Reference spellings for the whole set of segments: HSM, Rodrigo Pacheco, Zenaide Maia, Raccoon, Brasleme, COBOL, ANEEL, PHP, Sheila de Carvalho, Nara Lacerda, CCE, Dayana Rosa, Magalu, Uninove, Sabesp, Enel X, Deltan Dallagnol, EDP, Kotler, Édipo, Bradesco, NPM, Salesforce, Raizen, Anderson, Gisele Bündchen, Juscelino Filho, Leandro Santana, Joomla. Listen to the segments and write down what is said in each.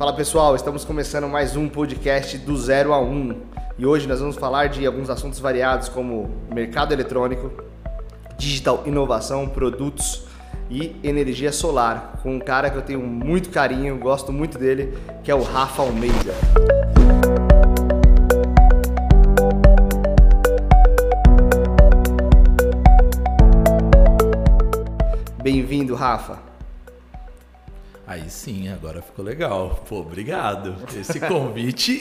Fala pessoal, estamos começando mais um podcast do 0 a 1 e hoje nós vamos falar de alguns assuntos variados como mercado eletrônico, digital, inovação, produtos e energia solar, com um cara que eu tenho muito carinho, gosto muito dele, que é o Rafa Almeida. Bem-vindo, Rafa. Aí sim, agora ficou legal. Pô, obrigado. Esse convite,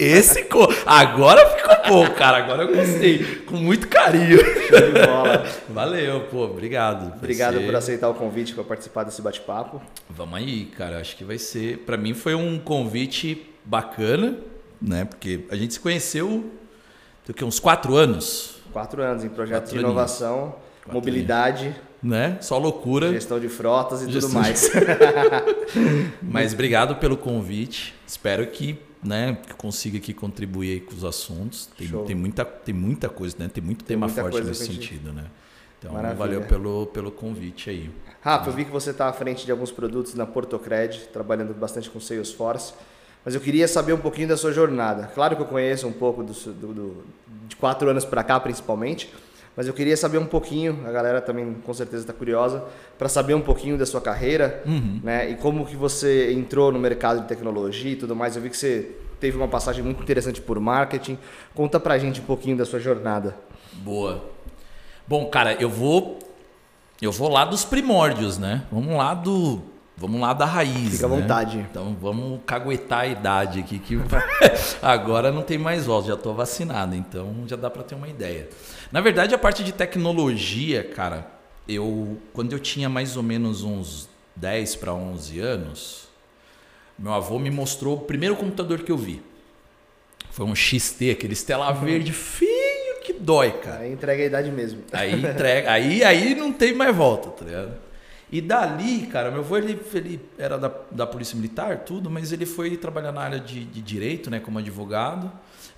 agora ficou bom, cara. Agora eu gostei. Com muito carinho. Show de bola. Valeu, pô. Obrigado. Obrigado por aceitar o convite para participar desse bate-papo. Vamos aí, cara. Acho que vai ser... Para mim foi um convite bacana, né? Porque a gente se conheceu há uns 4 anos. 4 anos em projeto de inovação, mobilidade... Né? Só loucura. Gestão de frotas e tudo mais. Mas obrigado pelo convite. Espero que, né, consiga aqui contribuir aí com os assuntos. Tem muita coisa, né? Tem muito tema forte nesse sentido, né? Então, maravilha. Valeu pelo convite aí. Rafa, eu vi que você está à frente de alguns produtos na Portocred, trabalhando bastante com Salesforce. Mas eu queria saber um pouquinho da sua jornada. Claro que eu conheço um pouco de 4 anos para cá, principalmente. Mas eu queria saber um pouquinho, a galera também com certeza está curiosa, para saber um pouquinho da sua carreira, né? E como que você entrou no mercado de tecnologia e tudo mais. Eu vi que você teve uma passagem muito interessante por marketing. Conta pra gente um pouquinho da sua jornada. Boa. Bom, cara, eu vou lá dos primórdios, né? Vamos lá da raiz. Fica à vontade. Então vamos caguetar a idade aqui, que agora não tem mais voz, já estou vacinado, então já dá para ter uma ideia. Na verdade, a parte de tecnologia, cara, quando eu tinha mais ou menos uns 10 para 11 anos, meu avô me mostrou o primeiro computador que eu vi. Foi um XT, aquele tela verde feio que dói, cara. Aí entrega a idade mesmo. Aí não tem mais volta, tá ligado? E dali, cara, meu avô ele era da Polícia Militar, tudo, mas ele foi trabalhar na área de direito, né, como advogado.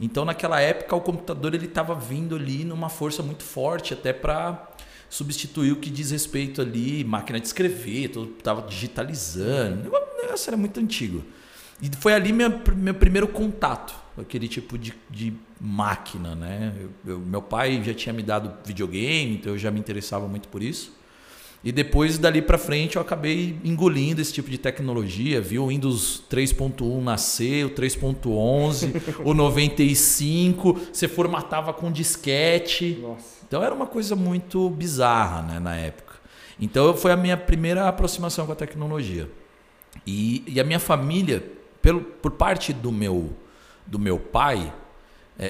Então, naquela época, o computador ele estava vindo ali numa força muito forte, até para substituir o que diz respeito ali, máquina de escrever, estava digitalizando. O negócio era muito antigo. E foi ali meu primeiro contato com aquele tipo de máquina, né? Meu pai já tinha me dado videogame, então eu já me interessava muito por isso. E depois, dali para frente, eu acabei engolindo esse tipo de tecnologia. Vi o Windows 3.1 nascer, o 3.11, o 95. Você formatava com disquete. Nossa. Então, era uma coisa muito bizarra, né, na época. Então, foi a minha primeira aproximação com a tecnologia. E a minha família, por parte do meu pai...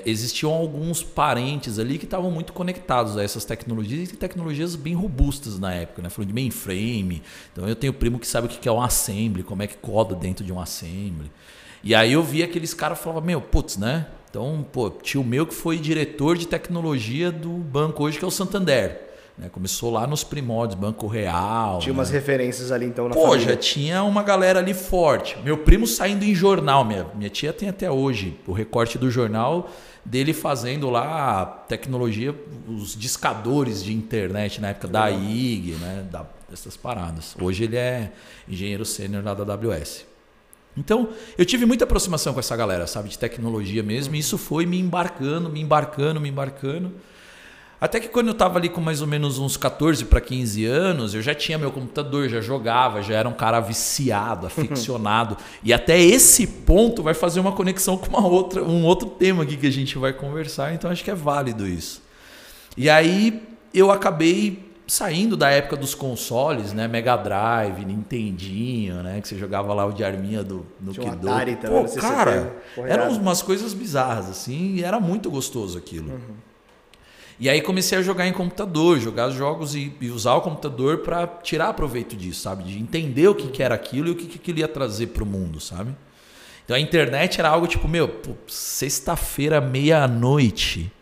existiam alguns parentes ali que estavam muito conectados a essas tecnologias, e tecnologias bem robustas na época, né? Falando de mainframe. Então eu tenho primo que sabe o que é um assembly, como é que coda dentro de um assembly. E aí eu vi aqueles caras e falava, meu, putz, né? Então, pô, tio meu que foi diretor de tecnologia do banco hoje, que é o Santander. Começou lá nos primórdios, Banco Real. Tinha umas referências ali então na família. Pô, já tinha uma galera ali forte. Meu primo saindo em jornal, minha tia tem até hoje o recorte do jornal dele fazendo lá tecnologia, os discadores de internet na época da IG, né, dessas paradas. Hoje ele é engenheiro sênior lá da AWS. Então, eu tive muita aproximação com essa galera, sabe, de tecnologia mesmo, e isso foi me embarcando. Até que quando eu estava ali com mais ou menos uns 14 para 15 anos, eu já tinha meu computador, já jogava, já era um cara viciado, aficionado. E até esse ponto vai fazer uma conexão com um outro tema aqui que a gente vai conversar, então acho que é válido isso. E aí eu acabei saindo da época dos consoles, né? Mega Drive, Nintendinho, né? Que você jogava lá o de arminha do Kiddo. Atari também. Pô, cara, eram umas coisas bizarras assim, e era muito gostoso aquilo. E aí comecei a jogar em computador, jogar jogos e usar o computador para tirar proveito disso, sabe? De entender o que era aquilo e o que aquilo ia trazer para o mundo, sabe? Então a internet era algo tipo, meu, pô, sexta-feira, meia-noite,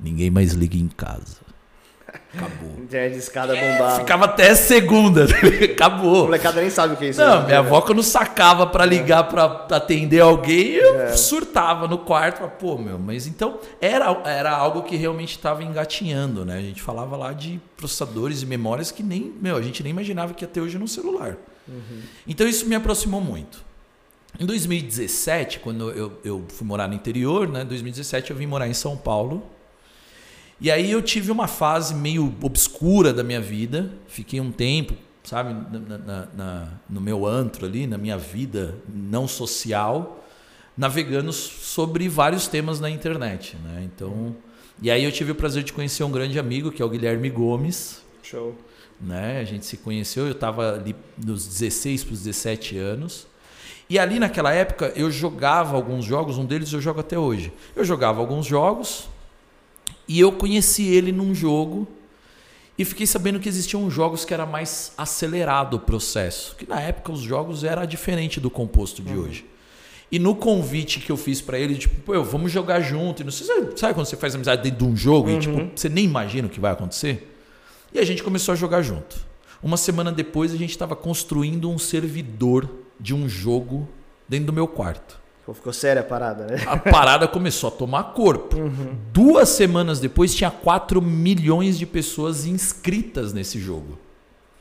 ninguém mais liga em casa. Acabou. Internet de escada bombava. Ficava até segunda. Acabou. O molecada nem sabe o que é isso. Não, minha avó quando sacava para ligar para atender alguém, eu surtava no quarto. Falava, pô, meu, mas então era algo que realmente estava engatinhando, né? A gente falava lá de processadores e memórias que nem, meu, a gente nem imaginava que ia ter hoje no celular. Então isso me aproximou muito. Em 2017, quando eu fui morar no interior, né? Em 2017 eu vim morar em São Paulo. E aí eu tive uma fase meio obscura da minha vida. Fiquei um tempo, sabe, no meu antro ali, na minha vida não social, navegando sobre vários temas na internet, né? Então, e aí eu tive o prazer de conhecer um grande amigo, que é o Guilherme Gomes. Show. Né? A gente se conheceu, eu estava ali dos 16 para os 17 anos. E ali naquela época eu jogava alguns jogos, um deles eu jogo até hoje. Eu jogava alguns jogos e eu conheci ele num jogo e fiquei sabendo que existiam jogos que era mais acelerado o processo. Que na época os jogos era diferente do composto de hoje. E no convite que eu fiz pra ele, tipo, pô, vamos jogar junto. E não sei, sabe quando você faz amizade dentro de um jogo e tipo, você nem imagina o que vai acontecer? E a gente começou a jogar junto. Uma semana depois a gente estava construindo um servidor de um jogo dentro do meu quarto. Ficou séria a parada, né? A parada começou a tomar corpo. 2 semanas depois tinha 4 milhões de pessoas inscritas nesse jogo.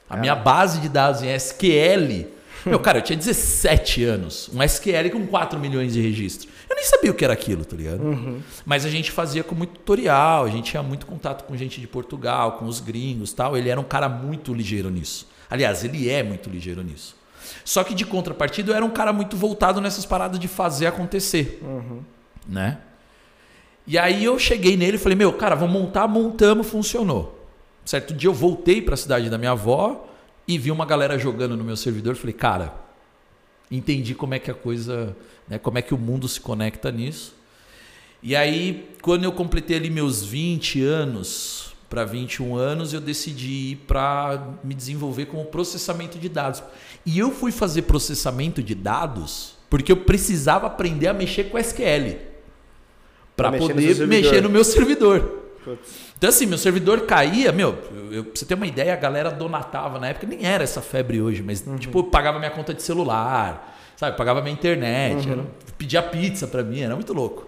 A minha base de dados em SQL... Meu, cara, eu tinha 17 anos. Um SQL com 4 milhões de registros. Eu nem sabia o que era aquilo, tá ligado? Mas a gente fazia com muito tutorial, a gente tinha muito contato com gente de Portugal, com os gringos e tal. Ele era um cara muito ligeiro nisso. Aliás, ele é muito ligeiro nisso. Só que de contrapartida, eu era um cara muito voltado nessas paradas de fazer acontecer. Né? E aí eu cheguei nele e falei, meu, cara, vamos montar, montamos, funcionou. Certo dia eu voltei para a cidade da minha avó, e vi uma galera jogando no meu servidor. Falei, cara, entendi como é que a coisa, né, como é que o mundo se conecta nisso. E aí, quando eu completei ali meus 20 anos para 21 anos, eu decidi ir para me desenvolver como processamento de dados. E eu fui fazer processamento de dados porque eu precisava aprender a mexer com SQL para poder mexer no meu servidor. Então assim, meu servidor caía, meu, pra você ter uma ideia, a galera donatava na época, nem era essa febre hoje, mas tipo, eu pagava minha conta de celular, sabe, eu pagava minha internet, pedia pizza pra mim, era muito louco.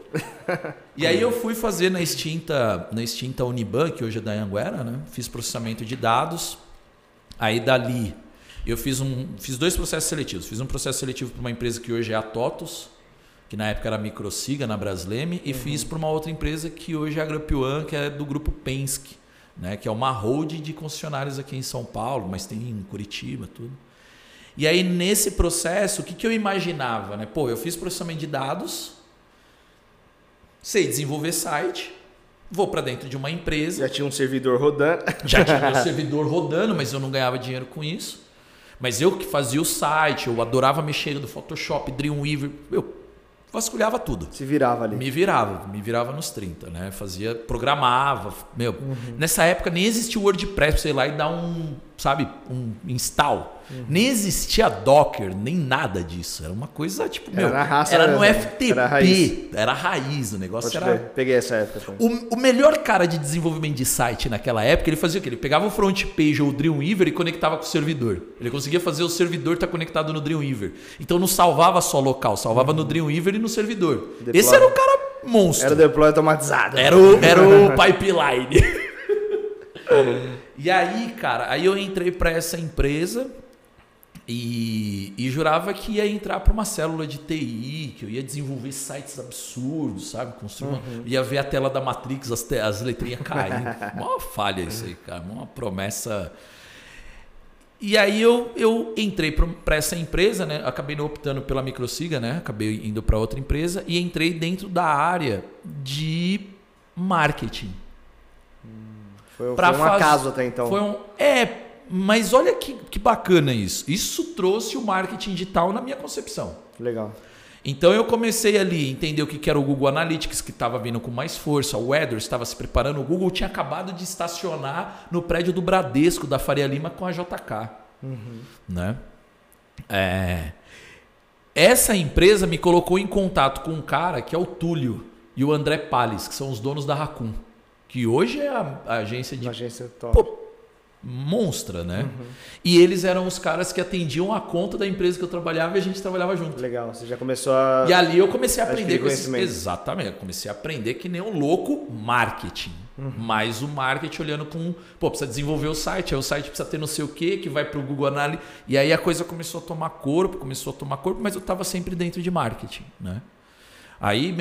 E aí eu fui fazer na extinta Uniban, que hoje é da Anhanguera, né? Fiz processamento de dados, aí dali eu fiz 2 processos seletivos, fiz um processo seletivo pra uma empresa que hoje é a Totos, que na época era a Microsiga, na Brasleme, e fiz para uma outra empresa que hoje é a Grupioan, que é do grupo Penske, né? Que é uma holding de concessionários aqui em São Paulo, mas tem em Curitiba, tudo. E aí, nesse processo, o que eu imaginava? Né? Pô, eu fiz processamento de dados, sei desenvolver site, vou para dentro de uma empresa... Já tinha um servidor rodando. Já tinha um servidor rodando, mas eu não ganhava dinheiro com isso. Mas eu que fazia o site, eu adorava mexer no Photoshop, Dreamweaver... Vasculhava tudo. Se virava ali. Me virava nos 30, né? Fazia, programava, meu. Nessa época nem existia o WordPress, sei lá, e dar um, sabe, um install. Nem existia Docker, nem nada disso. Era uma coisa, tipo, meu, era no FTP, era raiz, o negócio. Pode era... Peguei essa época. O melhor cara de desenvolvimento de site naquela época, ele fazia o quê? Ele pegava o front page ou o Dreamweaver e conectava com o servidor. Ele conseguia fazer o servidor estar conectado no Dreamweaver. Então não salvava só local, salvava no Dreamweaver e no servidor. Deploy. Esse era o cara monstro. Era o deploy automatizado. Era o pipeline. E aí, cara, aí eu entrei pra essa empresa... E jurava que ia entrar para uma célula de TI, que eu ia desenvolver sites absurdos, sabe? Construir ia ver a tela da Matrix, as letrinhas caindo. Uma falha isso aí, cara. Uma promessa. E aí eu entrei para essa empresa, né? Acabei não optando pela Microsiga, né? Acabei indo para outra empresa e entrei dentro da área de marketing. Foi um acaso até então. Mas olha que bacana isso. Isso trouxe o marketing digital na minha concepção. Legal. Então eu comecei ali a entender o que era o Google Analytics, que estava vindo com mais força, o AdWords estava se preparando, o Google tinha acabado de estacionar no prédio do Bradesco, da Faria Lima, com a JK. Né? Essa empresa me colocou em contato com um cara que é o Túlio e o André Palles, que são os donos da Raccoon, que hoje é a agência de... Uma agência top. Pô, monstra, né? E eles eram os caras que atendiam a conta da empresa que eu trabalhava e a gente trabalhava junto. Legal, você já começou a... E ali eu comecei a aprender com esses... Exatamente, eu comecei a aprender que nem um louco marketing. Mas o marketing olhando com... Pô, precisa desenvolver o site, aí o site precisa ter não sei o quê, que vai para o Google Analytics. E aí a coisa começou a tomar corpo, mas eu estava sempre dentro de marketing, né? Aí,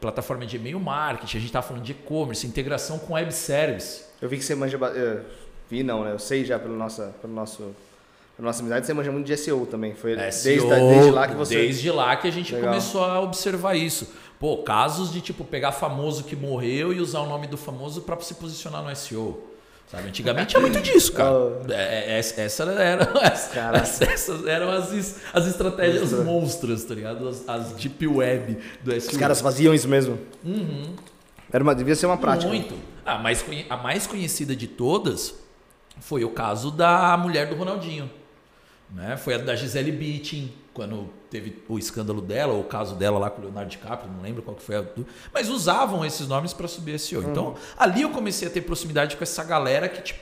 plataforma de e-mail marketing, a gente estava falando de e-commerce, integração com web service. Eu vi que você manja... Eu sei já pela nossa amizade, você manja muito de SEO também. Foi desde lá que você... Desde lá que a gente começou a observar isso. Pô, casos de pegar famoso que morreu e usar o nome do famoso para se posicionar no SEO. Sabe? Antigamente tinha muito disso, cara. Essas eram as estratégias monstras, tá ligado? As deep web do SEO. Os caras faziam isso mesmo. Uhum. Devia ser uma prática. Muito. A mais conhecida de todas foi o caso da mulher do Ronaldinho. Né? Foi a da Gisele Bündchen, quando teve o escândalo dela, ou o caso dela lá com o Leonardo DiCaprio, não lembro qual que foi a... Mas usavam esses nomes para subir SEO. Então, ali eu comecei a ter proximidade com essa galera que,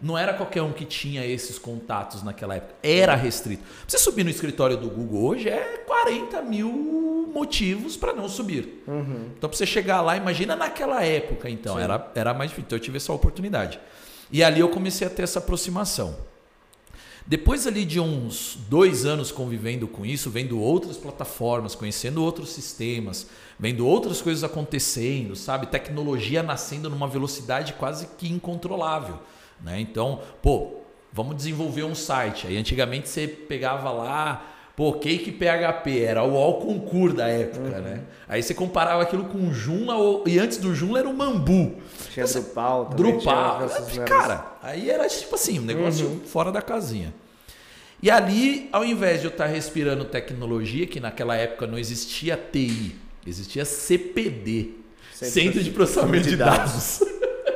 não era qualquer um que tinha esses contatos naquela época. Era restrito. Você subir no escritório do Google hoje é 40 mil motivos para não subir. Então, para você chegar lá, imagina naquela época, então. Era mais difícil. Então, eu tive essa oportunidade. E ali eu comecei a ter essa aproximação. Depois ali de uns 2 anos convivendo com isso, vendo outras plataformas, conhecendo outros sistemas, vendo outras coisas acontecendo, sabe? Tecnologia nascendo numa velocidade quase que incontrolável, né? Então, vamos desenvolver um site. Aí antigamente você pegava lá, Cake PHP, era o All Concur da época, né? Aí você comparava aquilo com o Joomla, e antes do Joomla era o Mambu. Tinha Drupal. Cara, aí era um negócio fora da casinha. E ali, ao invés de eu estar respirando tecnologia, que naquela época não existia TI, existia CPD, Centro de Processamento de Dados.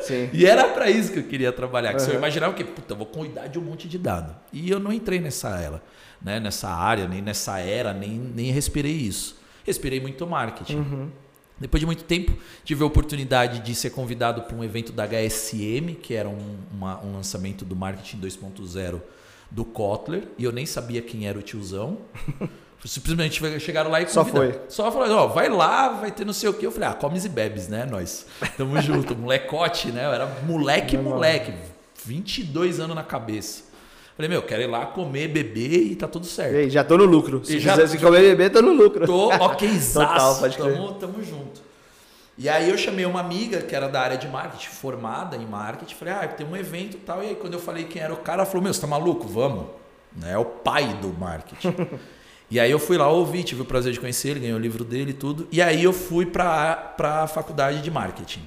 Sim. E era para isso que eu queria trabalhar. Que eu imaginava que, eu vou cuidar de um monte de dado. E eu não entrei nessa área, nem nessa era, nem respirei isso. Respirei muito marketing. Depois de muito tempo, tive a oportunidade de ser convidado para um evento da HSM, que era um lançamento do marketing 2.0 do Kotler. E eu nem sabia quem era o tiozão. Simplesmente chegaram lá e convidaram. Só falaram, vai lá, vai ter não sei o quê. Eu falei, comes e bebes, né? Nós tamo junto, molecote, né? Eu era moleque, 22 aanos na cabeça. Falei, quero ir lá comer, beber e tá tudo certo. Ei, já tô no lucro. Se comer e beber, tô no lucro. Tô okzaço, tamo junto. E aí eu chamei uma amiga que era da área de marketing, formada em marketing. Falei, tem um evento e tal. E aí quando eu falei quem era o cara, ela falou, você tá maluco? Vamos. É o pai do marketing. E aí eu fui lá, ouvi, tive o prazer de conhecer ele, ganhei o livro dele e tudo. E aí eu fui para a faculdade de marketing.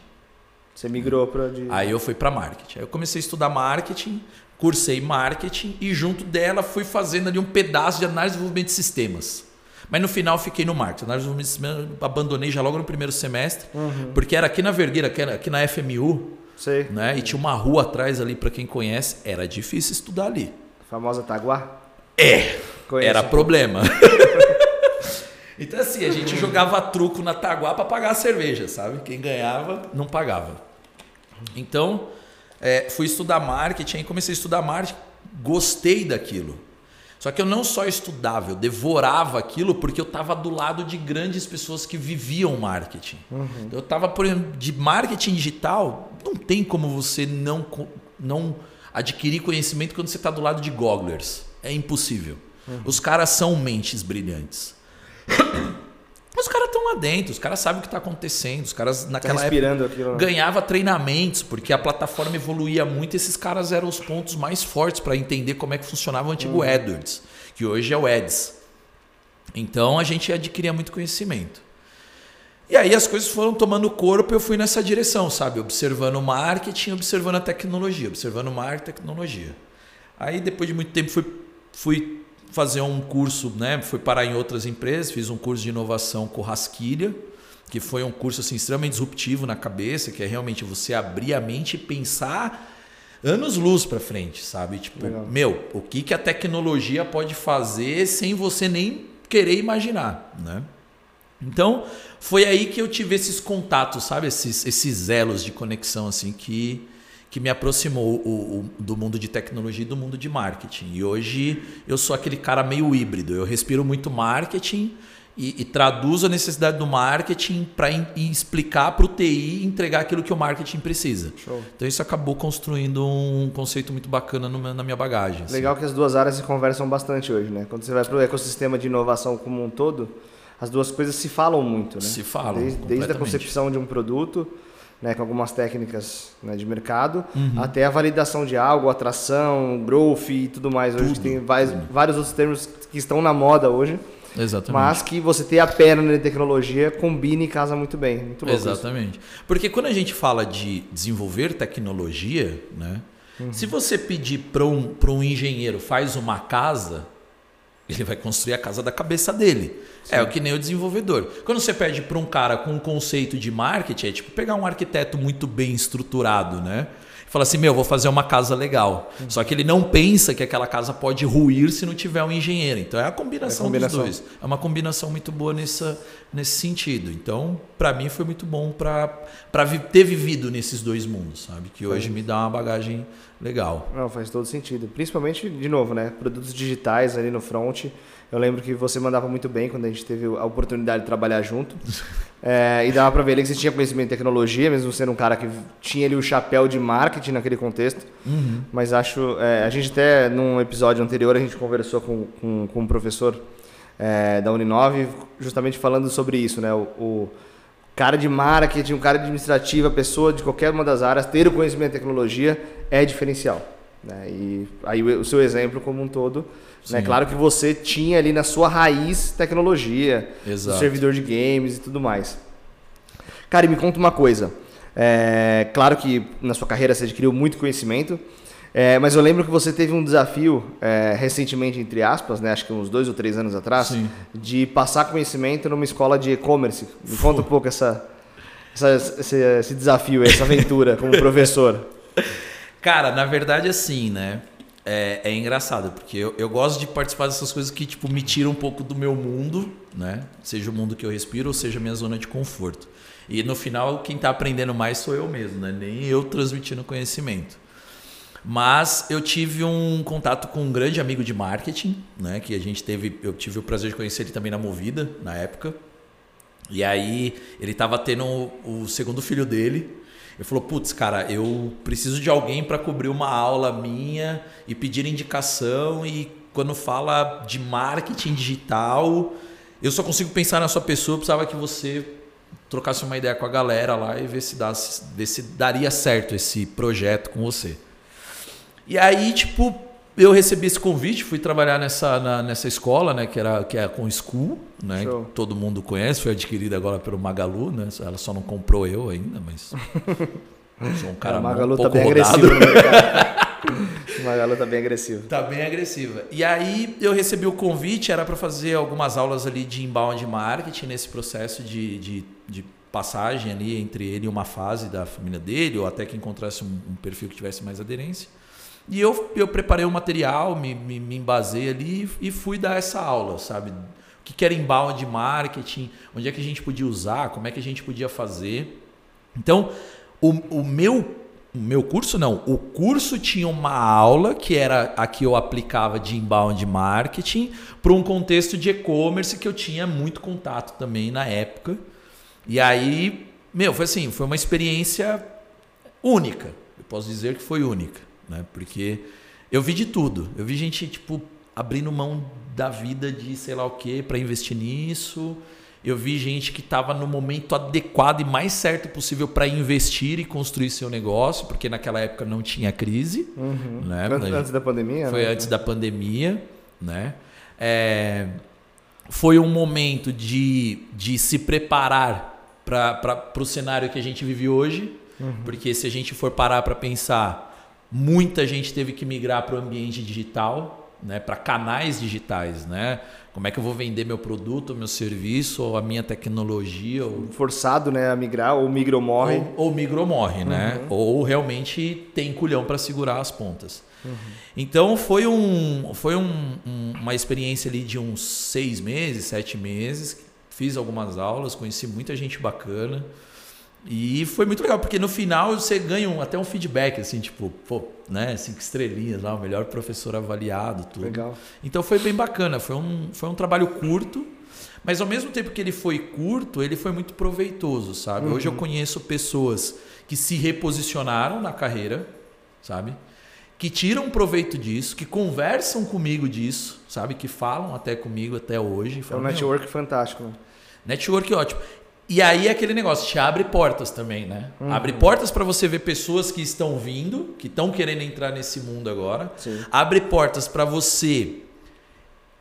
Você migrou para... Aí eu fui para marketing. Aí eu comecei a estudar marketing, cursei marketing e junto dela fui fazendo ali um pedaço de análise e desenvolvimento de sistemas. Mas no final fiquei no marketing. Análise e desenvolvimento de sistemas abandonei já logo no primeiro semestre, porque era aqui na Vergueira, aqui na FMU, né? E tinha uma rua atrás ali, para quem conhece, era difícil estudar ali. A famosa Taguá? Conheço. Era problema. Então a gente jogava truco na Taguá para pagar a cerveja, sabe? Quem ganhava não pagava. Então fui estudar marketing, aí comecei a estudar marketing, gostei daquilo. Só que eu não só estudava, eu devorava aquilo porque eu estava do lado de grandes pessoas que viviam marketing. Eu estava, por exemplo, de marketing digital, não tem como você não adquirir conhecimento quando você está do lado de gogglers. É impossível. Os caras são mentes brilhantes. Os caras estão lá dentro, os caras sabem o que está acontecendo. Os caras naquela época ganhavam treinamentos, porque a plataforma evoluía muito e esses caras eram os pontos mais fortes para entender como é que funcionava o antigo AdWords, que hoje é o Ads. Então a gente adquiria muito conhecimento. E aí as coisas foram tomando corpo e eu fui nessa direção, sabe? Observando o marketing, observando a tecnologia, observando o marketing e tecnologia. Aí depois de muito tempo fui fazer um curso, né? Fui parar em outras empresas, fiz um curso de inovação com Rasquilha, que foi um curso assim, extremamente disruptivo na cabeça, que é realmente você abrir a mente e pensar anos-luz para frente, sabe? Legal. O que a tecnologia pode fazer sem você nem querer imaginar, né? Então, foi aí que eu tive esses contatos, sabe? Esses elos de conexão assim que me aproximou do mundo de tecnologia e do mundo de marketing. E hoje eu sou aquele cara meio híbrido. Eu respiro muito marketing E traduzo a necessidade do marketing para explicar para o TI e entregar aquilo que o marketing precisa. Show. Então isso acabou construindo um conceito muito bacana na minha bagagem. Legal assim. Que as duas áreas se conversam bastante hoje, né? Quando você vai para o ecossistema de inovação como um todo, as duas coisas se falam muito, né? Se falam, desde a concepção de um produto, né, com algumas técnicas, né, de mercado, até a validação de algo, atração, growth e tudo mais. Hoje tem vários outros termos que estão na moda hoje. Exatamente. Mas que você ter a perna de tecnologia combina e casa muito bem. Muito louco. Exatamente. Isso. Porque quando a gente fala de desenvolver tecnologia, né? Se você pedir para um engenheiro faz uma casa, ele vai construir a casa da cabeça dele. Sim. É o que nem o desenvolvedor. Quando você pede para um cara com um conceito de marketing, é tipo pegar um arquiteto muito bem estruturado, né? Fala assim, meu, vou fazer uma casa legal. Só que ele não pensa que aquela casa pode ruir se não tiver um engenheiro. Então é a combinação dos dois. É uma combinação muito boa nesse sentido. Então, para mim foi muito bom para ter vivido nesses dois mundos, sabe? Que hoje me dá uma bagagem legal. Não, faz todo sentido. Principalmente, de novo, né? Produtos digitais ali no front. Eu lembro que você mandava muito bem quando a gente teve a oportunidade de trabalhar junto. E dava para ver ali que você tinha conhecimento em tecnologia, mesmo sendo um cara que tinha ali o chapéu de marketing naquele contexto. Mas acho... a gente até, num episódio anterior, a gente conversou com um professor da Uninove, justamente falando sobre isso, né? O cara de marketing, um cara administrativo, a pessoa de qualquer uma das áreas, ter o conhecimento em tecnologia é diferencial. Né? E aí o seu exemplo como um todo, né? Claro que você tinha ali na sua raiz tecnologia, servidor de games e tudo mais. Cara, me conta uma coisa, claro que na sua carreira você adquiriu muito conhecimento, mas eu lembro que você teve um desafio recentemente, entre aspas, né? Acho que uns 2 ou 3 anos atrás, de passar conhecimento numa escola de e-commerce. Me conta um pouco esse desafio, essa aventura como professor. Cara, na verdade, assim, né? É engraçado, porque eu gosto de participar dessas coisas que, tipo, me tiram um pouco do meu mundo, né? Seja o mundo que eu respiro ou seja a minha zona de conforto. E, no final, quem tá aprendendo mais sou eu mesmo, né? Nem eu transmitindo conhecimento. Mas eu tive um contato com um grande amigo de marketing, né? Que eu tive o prazer de conhecer ele também na Movida, na época. E aí, ele tava tendo o segundo filho dele. Ele falou, putz, cara, eu preciso de alguém para cobrir uma aula minha e pedir indicação, e quando fala de marketing digital, eu só consigo pensar na sua pessoa, eu precisava que você trocasse uma ideia com a galera lá e ver se daria certo esse projeto com você. E aí, tipo, eu recebi esse convite, fui trabalhar nessa escola, né, que é a ComSchool, né, que todo mundo conhece, foi adquirida agora pelo Magalu, né, ela só não comprou eu ainda, mas sou um cara um pouco rodado. O Magalu tá bem agressivo. Tá bem agressiva. E aí eu recebi o convite, era para fazer algumas aulas ali de inbound marketing nesse processo de passagem ali entre ele e uma fase da família dele, ou até que encontrasse um perfil que tivesse mais aderência. E eu preparei o material, me embasei ali e fui dar essa aula, sabe? O que era inbound marketing, onde é que a gente podia usar, como é que a gente podia fazer. Então, o curso tinha uma aula que era a que eu aplicava de inbound marketing para um contexto de e-commerce que eu tinha muito contato também na época. E aí, foi assim, foi uma experiência única. Eu posso dizer que foi única. Né? Porque eu vi de tudo. Eu vi gente tipo abrindo mão da vida de sei lá o que para investir nisso. Eu vi gente que estava no momento adequado e mais certo possível para investir e construir seu negócio, porque naquela época não tinha crise. Né? Antes da pandemia? Foi antes da pandemia. Né? Foi um momento de se preparar para o cenário que a gente vive hoje, porque se a gente for parar para pensar, muita gente teve que migrar para o ambiente digital, né? Para canais digitais, né? Como é que eu vou vender meu produto, meu serviço, ou a minha tecnologia? Ou... Forçado, né, a migrar, ou migra ou morre. Ou migra ou morre, né? Ou realmente tem culhão para segurar as pontas. Então foi uma experiência ali de uns 6 meses, 7 meses. Fiz algumas aulas, conheci muita gente bacana. E foi muito legal, porque no final você ganha até um feedback, assim, tipo, pô, né, 5 estrelinhas lá, o melhor professor avaliado, tudo. Legal. Então foi bem bacana, foi um trabalho curto, Mas ao mesmo tempo que ele foi curto, ele foi muito proveitoso, sabe? Uhum. Hoje eu conheço pessoas que se reposicionaram na carreira, sabe? Que tiram proveito disso, que conversam comigo disso, sabe? Que falam até comigo até hoje. É um network fantástico. Né? Network ótimo. E aí é aquele negócio, te abre portas também, né? Abre portas para você ver pessoas que estão vindo, que estão querendo entrar nesse mundo agora. Sim. Abre portas para você,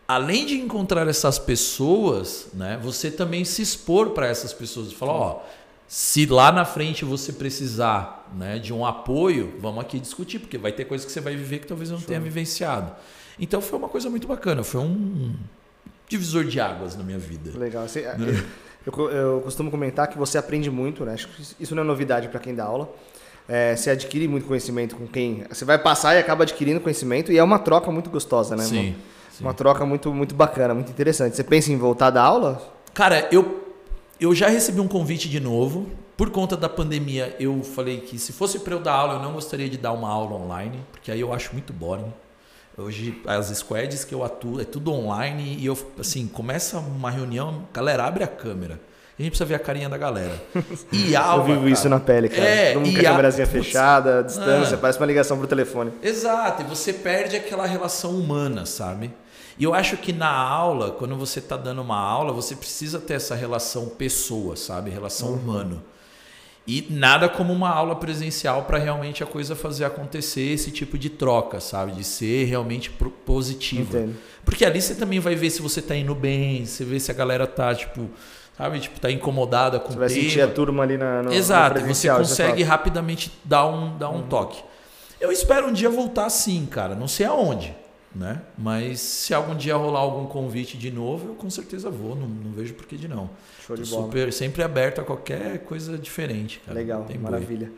além de encontrar essas pessoas, né? Você também se expor para essas pessoas. Falar, ó... Se lá na frente você precisar, né, de um apoio, vamos aqui discutir, porque vai ter coisa que você vai viver que talvez eu não tenha vivenciado. Então foi uma coisa muito bacana, foi um divisor de águas na minha vida. Legal. Você, eu costumo comentar que você aprende muito, né? Acho que isso não é novidade para quem dá aula. É, você adquire muito conhecimento com quem... Você vai passar e acaba adquirindo conhecimento e é uma troca muito gostosa, né? Sim. Sim. Uma troca muito bacana, muito interessante. Você pensa em voltar da aula? Cara, eu já recebi um convite de novo. Por conta da pandemia, eu falei que se fosse para eu dar aula, eu não gostaria de dar uma aula online, porque aí eu acho muito boring. Hoje, as squads que eu atuo, é tudo online e eu, assim, começa uma reunião, galera, abre a câmera. A gente precisa ver a carinha da galera. E aula, eu vivo isso na pele, cara. É, nunca a câmerazinha fechada, a distância, parece uma ligação pro telefone. Exato, e você perde aquela relação humana, sabe? E eu acho que na aula, quando você está dando uma aula, você precisa ter essa relação pessoa, sabe? Relação humana. E nada como uma aula presencial para realmente a coisa fazer acontecer, esse tipo de troca, sabe? De ser realmente positiva. Entendo. Porque ali você também vai ver se você está indo bem, você vê se a galera está, tipo... Sabe, tipo, tá incomodada com o tema. Você vai sentir a turma ali na... Exato, você consegue rapidamente dar um toque. Eu espero um dia voltar sim, cara. Não sei aonde, né? Mas se algum dia rolar algum convite de novo, eu com certeza vou. Não vejo por que de não. Show de bola. Super, sempre aberto a qualquer coisa diferente, cara. Legal, maravilha.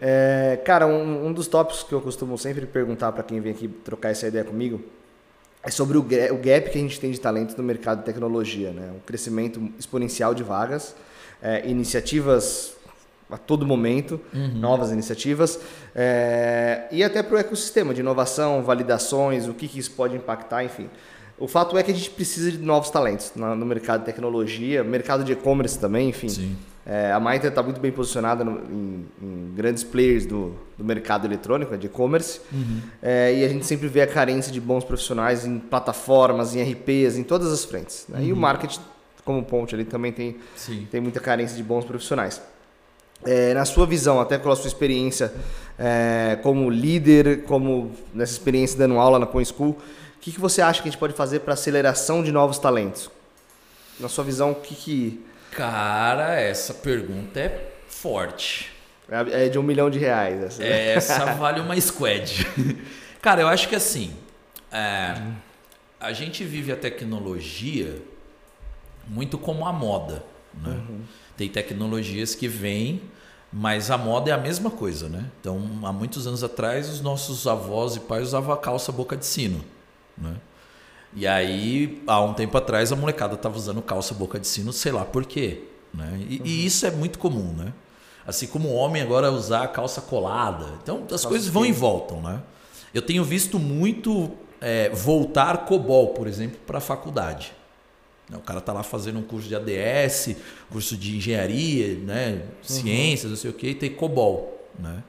É, cara, um dos tópicos que eu costumo sempre perguntar para quem vem aqui trocar essa ideia comigo é sobre o gap que a gente tem de talento no mercado de tecnologia, né? Um crescimento exponencial de vagas, iniciativas a todo momento, novas iniciativas, e até para o ecossistema de inovação, validações, o que isso pode impactar, enfim. O fato é que a gente precisa de novos talentos no mercado de tecnologia, mercado de e-commerce também, enfim. Sim. A Maita está muito bem posicionada em grandes players do mercado eletrônico, de e-commerce. E a gente sempre vê a carência de bons profissionais em plataformas, em RPs, em todas as frentes, né? E o marketing, como ponte ali, também tem muita carência de bons profissionais. Na sua visão, até pela sua experiência como líder, como nessa experiência dando aula na ComSchool, o que você acha que a gente pode fazer para aceleração de novos talentos? Na sua visão, o que... Cara, essa pergunta é forte. É de R$1 milhão essa. Né? Essa vale uma squad. Cara, eu acho que assim, a gente vive a tecnologia muito como a moda, né? Tem tecnologias que vêm, mas a moda é a mesma coisa, né? Então, há muitos anos atrás, os nossos avós e pais usavam a calça boca de sino, né? E aí, há um tempo atrás, a molecada estava usando calça boca de sino, sei lá por quê, né? E isso é muito comum, né? Assim como o homem agora usar calça colada. Então, as coisas vão e voltam, né? Eu tenho visto muito voltar COBOL, por exemplo, para a faculdade. O cara está lá fazendo um curso de ADS, curso de engenharia, né? Ciências, não sei o quê, e tem COBOL, né?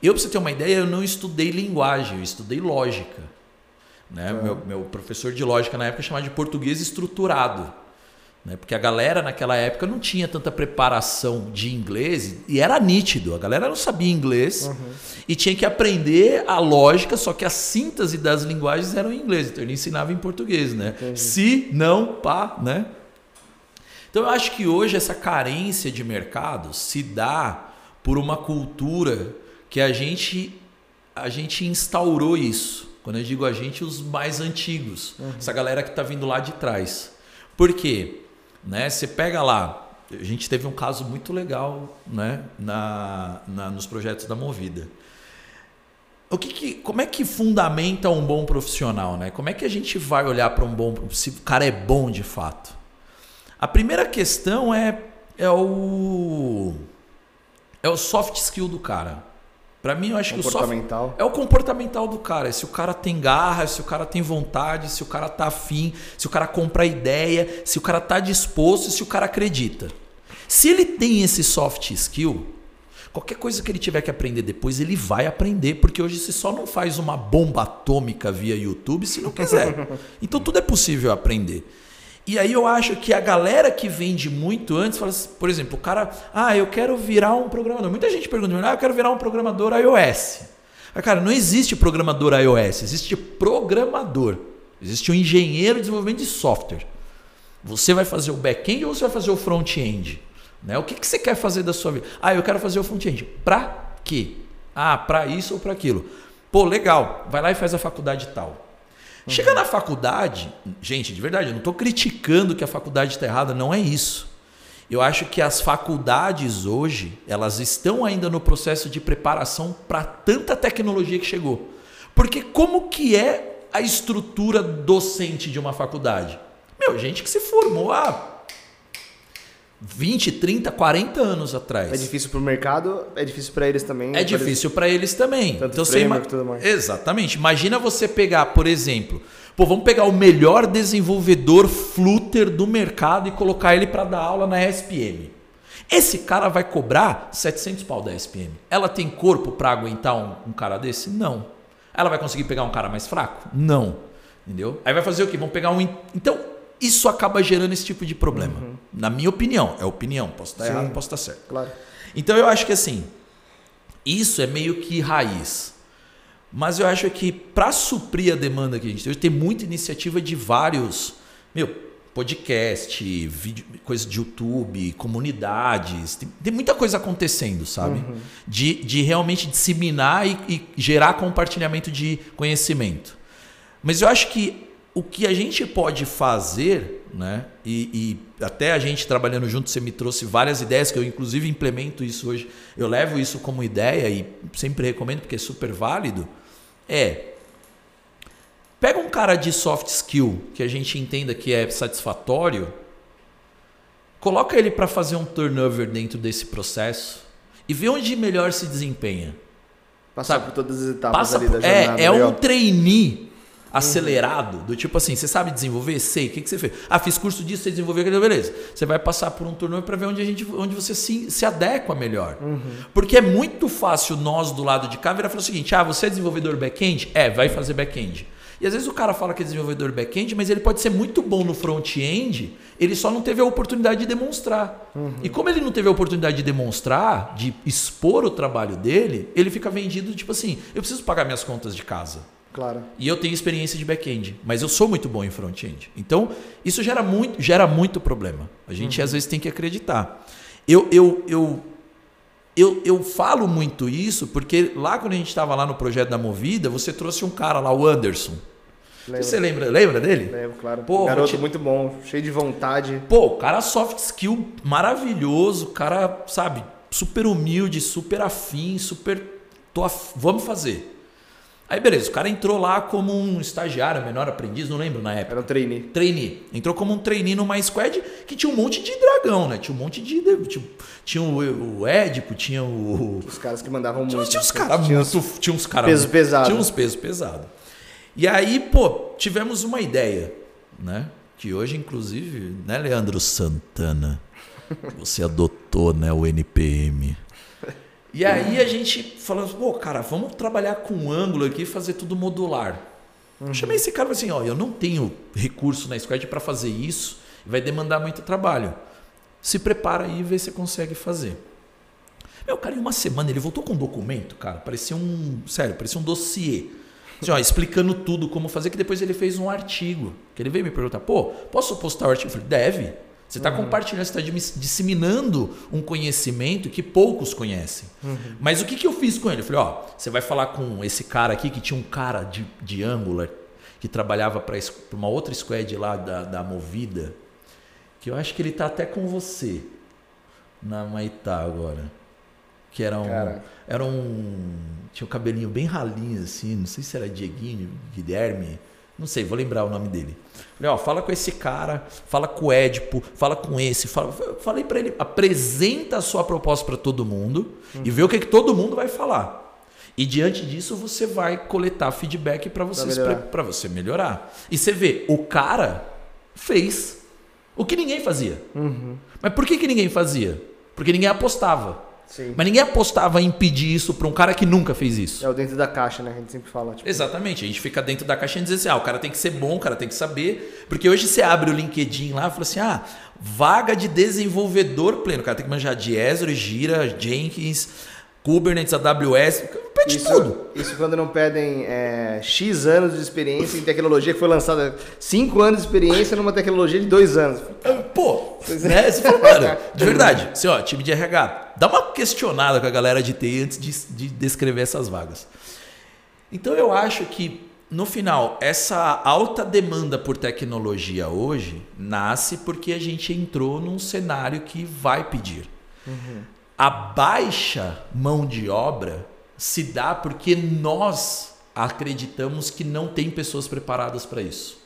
Para você ter uma ideia, eu não estudei linguagem, eu estudei lógica. Né? Meu professor de lógica na época chamava de português estruturado, né? Porque a galera naquela época não tinha tanta preparação de inglês e era nítido, a galera não sabia inglês e tinha que aprender a lógica, só que a síntese das linguagens era em inglês, então ele ensinava em português, né? Se, não, pá, né? Então eu acho que hoje essa carência de mercado se dá por uma cultura que a gente instaurou isso. Quando eu digo a gente, os mais antigos. Essa galera que está vindo lá de trás. Por quê? Né? Você pega lá... A gente teve um caso muito legal, né? Nos projetos da Movida. Como é que fundamenta um bom profissional, né? Como é que a gente vai olhar para um bom... Se o cara é bom de fato. A primeira questão é o soft skill do cara. Para mim, eu acho que o software é o comportamental do cara. Se o cara tem garra, se o cara tem vontade, se o cara tá afim, se o cara compra ideia, se o cara tá disposto e se o cara acredita. Se ele tem esse soft skill, qualquer coisa que ele tiver que aprender depois, ele vai aprender, porque hoje você só não faz uma bomba atômica via YouTube se não quiser. Então tudo é possível aprender. E aí eu acho que a galera que vende muito antes, fala assim, por exemplo, o cara, eu quero virar um programador. Muita gente pergunta, eu quero virar um programador iOS. Mas, cara, não existe programador iOS, existe programador. Existe um engenheiro de desenvolvimento de software. Você vai fazer o back-end ou você vai fazer o front-end? Né? O que você quer fazer da sua vida? Eu quero fazer o front-end. Pra quê? Pra isso ou pra aquilo. Pô, legal, vai lá e faz a faculdade tal. Chega na faculdade, gente, de verdade, eu não estou criticando que a faculdade está errada, não é isso. Eu acho que as faculdades hoje, elas estão ainda no processo de preparação para tanta tecnologia que chegou. Porque como que é a estrutura docente de uma faculdade? Meu, gente que se formou há 20, 30, 40 anos atrás. É difícil para o mercado, é difícil para eles também. É difícil para eles também. Tanto então, framework, tudo mais. Exatamente. Imagina você pegar, por exemplo, vamos pegar o melhor desenvolvedor Flutter do mercado e colocar ele para dar aula na ESPM. Esse cara vai cobrar 700 pau da ESPM. Ela tem corpo para aguentar um cara desse? Não. Ela vai conseguir pegar um cara mais fraco? Não. Entendeu? Aí vai fazer o quê? Vamos pegar um... Então, isso acaba gerando esse tipo de problema. Uhum. Na minha opinião. É opinião. Posso estar errado, posso estar certo. Claro. Então, eu acho que assim, isso é meio que raiz. Mas eu acho que para suprir a demanda que a gente tem muita iniciativa de vários... podcast, vídeo, coisa de YouTube, comunidades. Tem muita coisa acontecendo, sabe? Uhum. De realmente disseminar e gerar compartilhamento de conhecimento. Mas eu acho que o que a gente pode fazer, né? E até a gente trabalhando junto, você me trouxe várias ideias, que eu inclusive implemento isso hoje. Eu levo isso como ideia e sempre recomendo, porque é super válido. Pega um cara de soft skill, que a gente entenda que é satisfatório, coloca ele para fazer um turnover dentro desse processo e vê onde melhor se desempenha. Passar por todas as etapas ali da jornada. É um trainee acelerado, do tipo assim, você sabe desenvolver? Sei, o que você fez? Fiz curso disso, você desenvolveu, beleza. Você vai passar por um turno para ver onde você se adequa melhor. Uhum. Porque é muito fácil nós do lado de cá virar e falar o seguinte, você é desenvolvedor back-end? Vai fazer back-end. E às vezes o cara fala que é desenvolvedor back-end, mas ele pode ser muito bom no front-end, ele só não teve a oportunidade de demonstrar. Uhum. E como ele não teve a oportunidade de demonstrar, de expor o trabalho dele, ele fica vendido tipo assim, eu preciso pagar minhas contas de casa. Claro. E eu tenho experiência de back-end, mas eu sou muito bom em front-end. Então, isso gera muito problema. A gente, às vezes, tem que acreditar. Eu falo muito isso porque lá quando a gente estava lá no projeto da Movida, você trouxe um cara lá, o Anderson. Você lembra dele? Lembro, claro. Pô, garoto muito bom, cheio de vontade. Pô, cara soft skill maravilhoso, cara, sabe, super humilde, super afim, super... Vamos fazer. Aí beleza, o cara entrou lá como um estagiário, menor aprendiz, não lembro na época. Era um trainee. Entrou como um trainee numa squad que tinha um monte de dragão, né? Tinha um monte de... Tinha o Édipo, tinha o... Os caras que mandavam muito. Tinha uns caras muito... Tinha uns caras... Peso pesado. Tinha uns pesos pesados. E aí, pô, tivemos uma ideia, né? Que hoje, inclusive, né, Leandro Santana? Você adotou, né, o NPM... E aí a gente falou, pô, cara, vamos trabalhar com um ângulo aqui e fazer tudo modular. Eu chamei esse cara e falei assim, eu não tenho recurso na squad para fazer isso, vai demandar muito trabalho. Se prepara aí e vê se você consegue fazer. O cara, em uma semana, ele voltou com um documento, cara, parecia um dossiê. Assim, explicando tudo, como fazer, que depois ele fez um artigo. Que ele veio me perguntar, pô, posso postar o artigo? Eu falei, deve. Você está compartilhando, você está disseminando um conhecimento que poucos conhecem. Mas o que eu fiz com ele? Eu falei, você vai falar com esse cara aqui, que tinha um cara de Angular, que trabalhava para uma outra squad lá da Movida, que eu acho que ele está até com você, na Maitá agora. Que era um... Caraca. Tinha um cabelinho bem ralinho assim, não sei se era Dieguinho, Guilherme... Não sei, vou lembrar o nome dele. Falei, fala com esse cara, fala com o Édipo, fala com esse. Falei para ele, apresenta a sua proposta para todo mundo e vê o que todo mundo vai falar. E diante disso você vai coletar feedback para você melhorar. E você vê, o cara fez o que ninguém fazia. Uhum. Mas por que ninguém fazia? Porque ninguém apostava. Sim. Mas ninguém apostava em pedir isso para um cara que nunca fez isso. É o dentro da caixa, né? A gente sempre fala. Tipo... Exatamente. A gente fica dentro da caixa e diz assim, ah, o cara tem que ser bom, o cara tem que saber. Porque hoje você abre o LinkedIn lá e fala assim, ah, vaga de desenvolvedor pleno. O cara tem que manjar de Azure, Jira, Jenkins, Kubernetes, AWS, pede isso, tudo. Isso quando não pedem X anos de experiência em tecnologia que foi lançada. 5 anos de experiência numa tecnologia de 2 anos. Pô, né? Você falou, mano, de verdade. Assim, ó, time de RH, dá uma questionada com a galera de TI antes de descrever essas vagas. Então eu acho que, no final, essa alta demanda por tecnologia hoje nasce porque a gente entrou num cenário que vai pedir. Uhum. A baixa mão de obra se dá porque nós acreditamos que não tem pessoas preparadas para isso.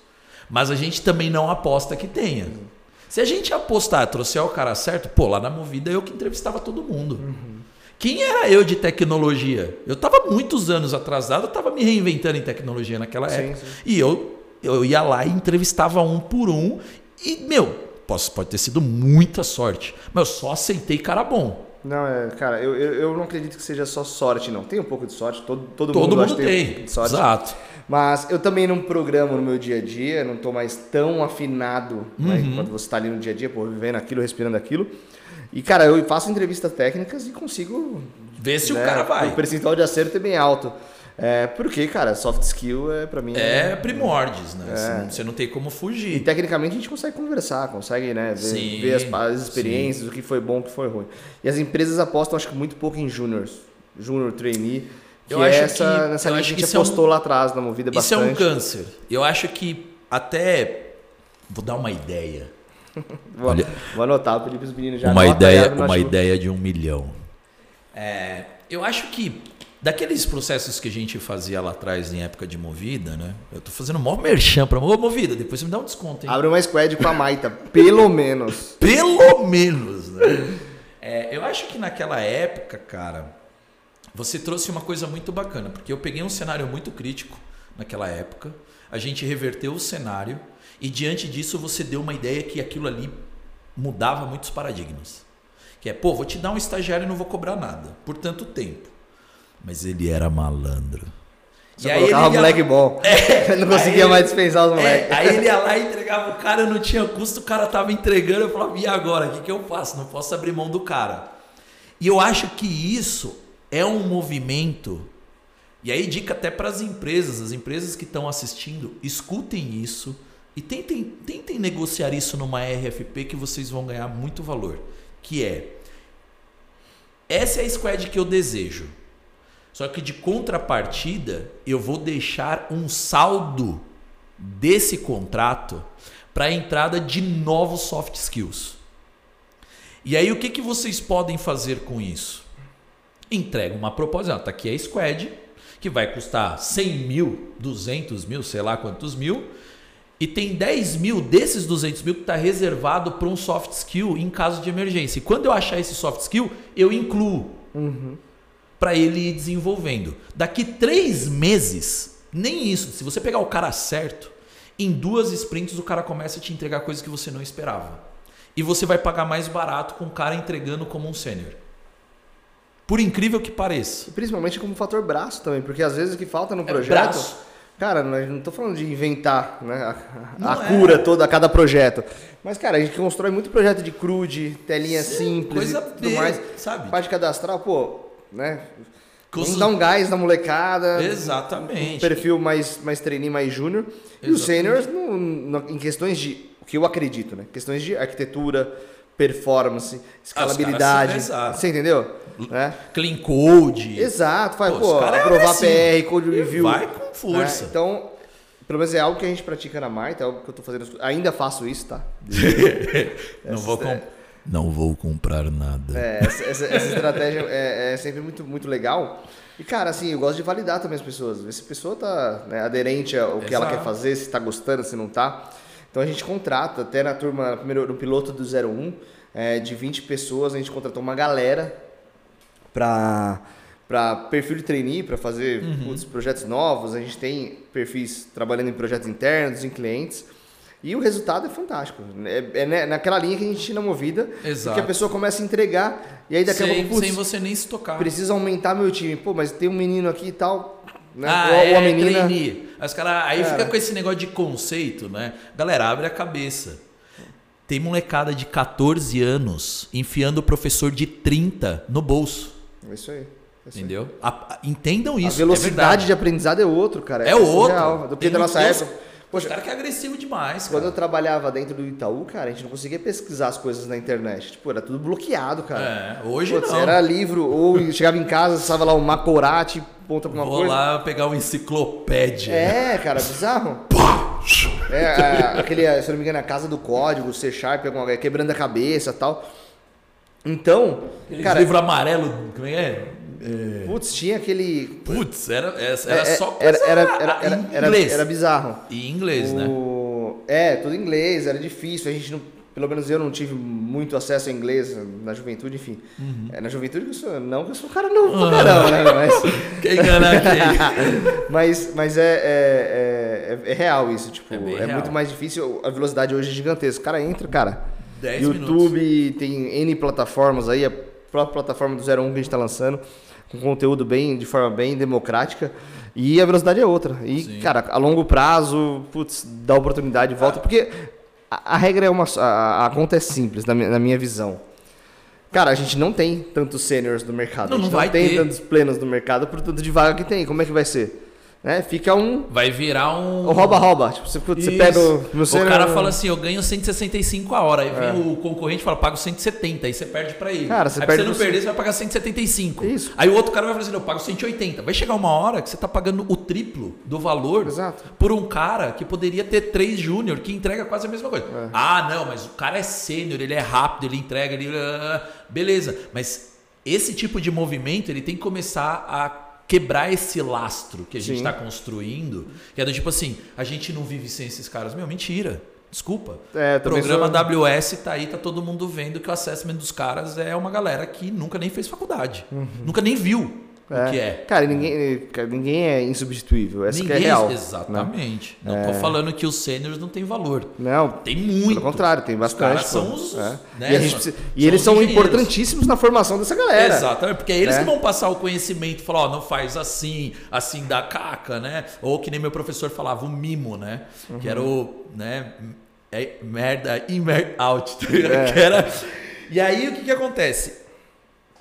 Mas a gente também não aposta que tenha. Uhum. Se a gente apostar, trouxer o cara certo, pô, lá na Movida eu que entrevistava todo mundo. Uhum. Quem era eu de tecnologia? Eu estava muitos anos atrasado, eu estava me reinventando em tecnologia naquela época. Sim. E eu ia lá e entrevistava um por um. E, meu, pode ter sido muita sorte, mas eu só aceitei cara bom. Não, cara, eu não acredito que seja só sorte, não. Tem um pouco de sorte, todo mundo tem um pouco de sorte. Exato. Mas eu também não programo no meu dia a dia, não estou mais tão afinado, uhum, né, quando você está ali no dia a dia, pô, vivendo aquilo, respirando aquilo. E, cara, eu faço entrevistas técnicas e consigo ver se, né, o cara vai. O percentual de acerto é bem alto. Porque, cara, soft skill pra mim... É primórdios, né? É. Você não tem como fugir. E tecnicamente a gente consegue conversar, consegue, né, ver as experiências, sim, o que foi bom, o que foi ruim. E as empresas apostam, acho que muito pouco em juniors, júnior, trainee, que é nessa linha que a gente apostou lá atrás, na Movida bastante. Isso é um câncer. Eu acho que até... Vou dar uma ideia. Vou anotar, pedir para os meninos já. Uma ideia de 1 milhão. Eu acho que daqueles processos que a gente fazia lá atrás em época de Movida, né? Eu tô fazendo o maior merchan pra Movida, depois você me dá um desconto, hein? Abre uma squad com a Maita, pelo menos. Pelo menos, né? Eu acho que naquela época, cara, você trouxe uma coisa muito bacana, porque eu peguei um cenário muito crítico naquela época, a gente reverteu o cenário e diante disso você deu uma ideia que aquilo ali mudava muitos paradigmas. Que é, pô, vou te dar um estagiário e não vou cobrar nada por tanto tempo. Mas ele era malandro. Só colocava o moleque bom. Não conseguia mais dispensar os moleques. Aí ele ia lá e entregava o cara, não tinha custo, o cara tava entregando. Eu falava, e agora? O que eu faço? Não posso abrir mão do cara. E eu acho que isso é um movimento. E aí dica até para as empresas que estão assistindo, escutem isso e tentem negociar isso numa RFP que vocês vão ganhar muito valor. Que é, essa é a squad que eu desejo. Só que de contrapartida, eu vou deixar um saldo desse contrato para a entrada de novos soft skills. E aí, o que vocês podem fazer com isso? Entrega uma proposta. Tá aqui a squad, que vai custar 100 mil, 200 mil, sei lá quantos mil. E tem 10 mil desses 200 mil que está reservado para um soft skill em caso de emergência. E quando eu achar esse soft skill, eu incluo. Uhum. Para ele ir desenvolvendo. Daqui 3 meses, nem isso. Se você pegar o cara certo, em 2 sprints o cara começa a te entregar coisas que você não esperava. E você vai pagar mais barato com o cara entregando como um sênior. Por incrível que pareça. E principalmente como fator braço também, porque às vezes o que falta no projeto... Braço. Cara, não tô falando de inventar, né, a cura toda a cada projeto. Mas, cara, a gente constrói muito projeto de crude, telinha simples coisa e tudo mais. Sabe? Parte cadastral, pô... Né? Vamos dar um gás na molecada. Exatamente. Um perfil mais trainee, mais júnior. E os seniors em questões de, o que eu acredito, né? Questões de arquitetura, performance, escalabilidade. Você entendeu? Né? Clean code. Exato. Faz, pô, aprovar assim, PR, code review. Vai com força. Né? Então, pelo menos é algo que a gente pratica na Maita, é algo que eu tô fazendo. Ainda faço isso, tá? Não vou comprar nada. Essa estratégia é sempre muito, muito legal. E, cara, assim, eu gosto de validar também as pessoas. Ver se a pessoa tá, né, aderente ao que ela quer fazer, se tá gostando, se não tá. Então a gente contrata, até na turma, no piloto do 01, de 20 pessoas, a gente contratou uma galera pra para perfil de trainee, para fazer outros projetos novos. A gente tem perfis trabalhando em projetos internos, em clientes. E o resultado é fantástico. É naquela linha que a gente tinha na Movida. Exato. Que a pessoa começa a entregar. E aí daqui a pouco, sem você nem se tocar. Precisa aumentar meu time. Pô, mas tem um menino aqui e tal... Né? Ou a menina... trainee. Aí fica com esse negócio de conceito, né? Galera, abre a cabeça. Tem molecada de 14 anos enfiando o professor de 30 no bolso. É isso aí. Entendeu? Entendam isso. A velocidade de aprendizado é outro, cara. É outro. Real, do que da nossa época. Poxa, o cara que é agressivo demais, cara. Quando eu trabalhava dentro do Itaú, cara, a gente não conseguia pesquisar as coisas na internet. Tipo, era tudo bloqueado, cara. É, hoje não. Era livro, ou chegava em casa, estava lá o Macorati, ponta pra uma coisa. Vou lá pegar uma enciclopédia. É, cara, bizarro. Aquele, se não me engano, a Casa do Código, C Sharp, quebrando a cabeça e tal. Então, cara, livro amarelo, como é? Putz, tinha aquele... Putz, era só coisa em inglês. Era bizarro. E em inglês, né? Tudo em inglês, era difícil. A gente não, pelo menos eu não tive muito acesso a inglês na juventude, enfim. Uhum. Na juventude, eu sou um cara novo, caramba, né? Mas... quem enganar quem? Mas é real isso, tipo, é muito mais difícil. A velocidade hoje é gigantesca. O cara entra, cara. 10 YouTube, minutos. Tem N plataformas aí, a própria plataforma do 01 que a gente tá lançando. Um conteúdo de forma bem democrática, e a velocidade é outra. E, sim, cara, a longo prazo, putz, dá oportunidade, volta. Porque a regra é uma. A conta é simples, na minha visão. Cara, a gente não tem tantos seniors no mercado. Não, a gente não vai ter tantos plenos no mercado por tanto de vaga que tem. Como é que vai ser? Né? Fica um... vai virar um... rouba-rouba. Tipo, você pega o... O cara fala assim, eu ganho 165 a hora. Aí vem o concorrente e fala, pago 170. Aí você perde pra ele. Cara, aí pra você não perder, você vai pagar 175. Isso. Aí o outro cara vai falar assim, eu pago 180. Vai chegar uma hora que você tá pagando o triplo do valor. Exato. Por um cara que poderia ter 3 júnior, que entrega quase a mesma coisa. É. Ah, não, mas o cara é sênior, ele é rápido, ele entrega, ele... beleza. Mas esse tipo de movimento, ele tem que começar a quebrar esse lastro que a gente está construindo, que é do tipo assim, a gente não vive sem esses caras. Meu, mentira. Desculpa. O programa AWS está aí, tá todo mundo vendo que o assessment dos caras é uma galera que nunca nem fez faculdade. Uhum. Nunca nem viu o que é. Cara, ninguém é insubstituível. Essa ninguém, que é real. Exatamente. Né? Não tô falando que os sêniors não têm valor. Não. Tem muito. Pelo contrário, tem bastante. Os caras são os... né? E eles são importantíssimos na formação dessa galera. Exatamente. Porque é eles que vão passar o conhecimento e falar, ó, não faz assim, assim dá caca, né? Ou que nem meu professor falava, o mimo, né? Uhum. Que era o... né? Merda in, merda out. Que era... E aí, o que acontece?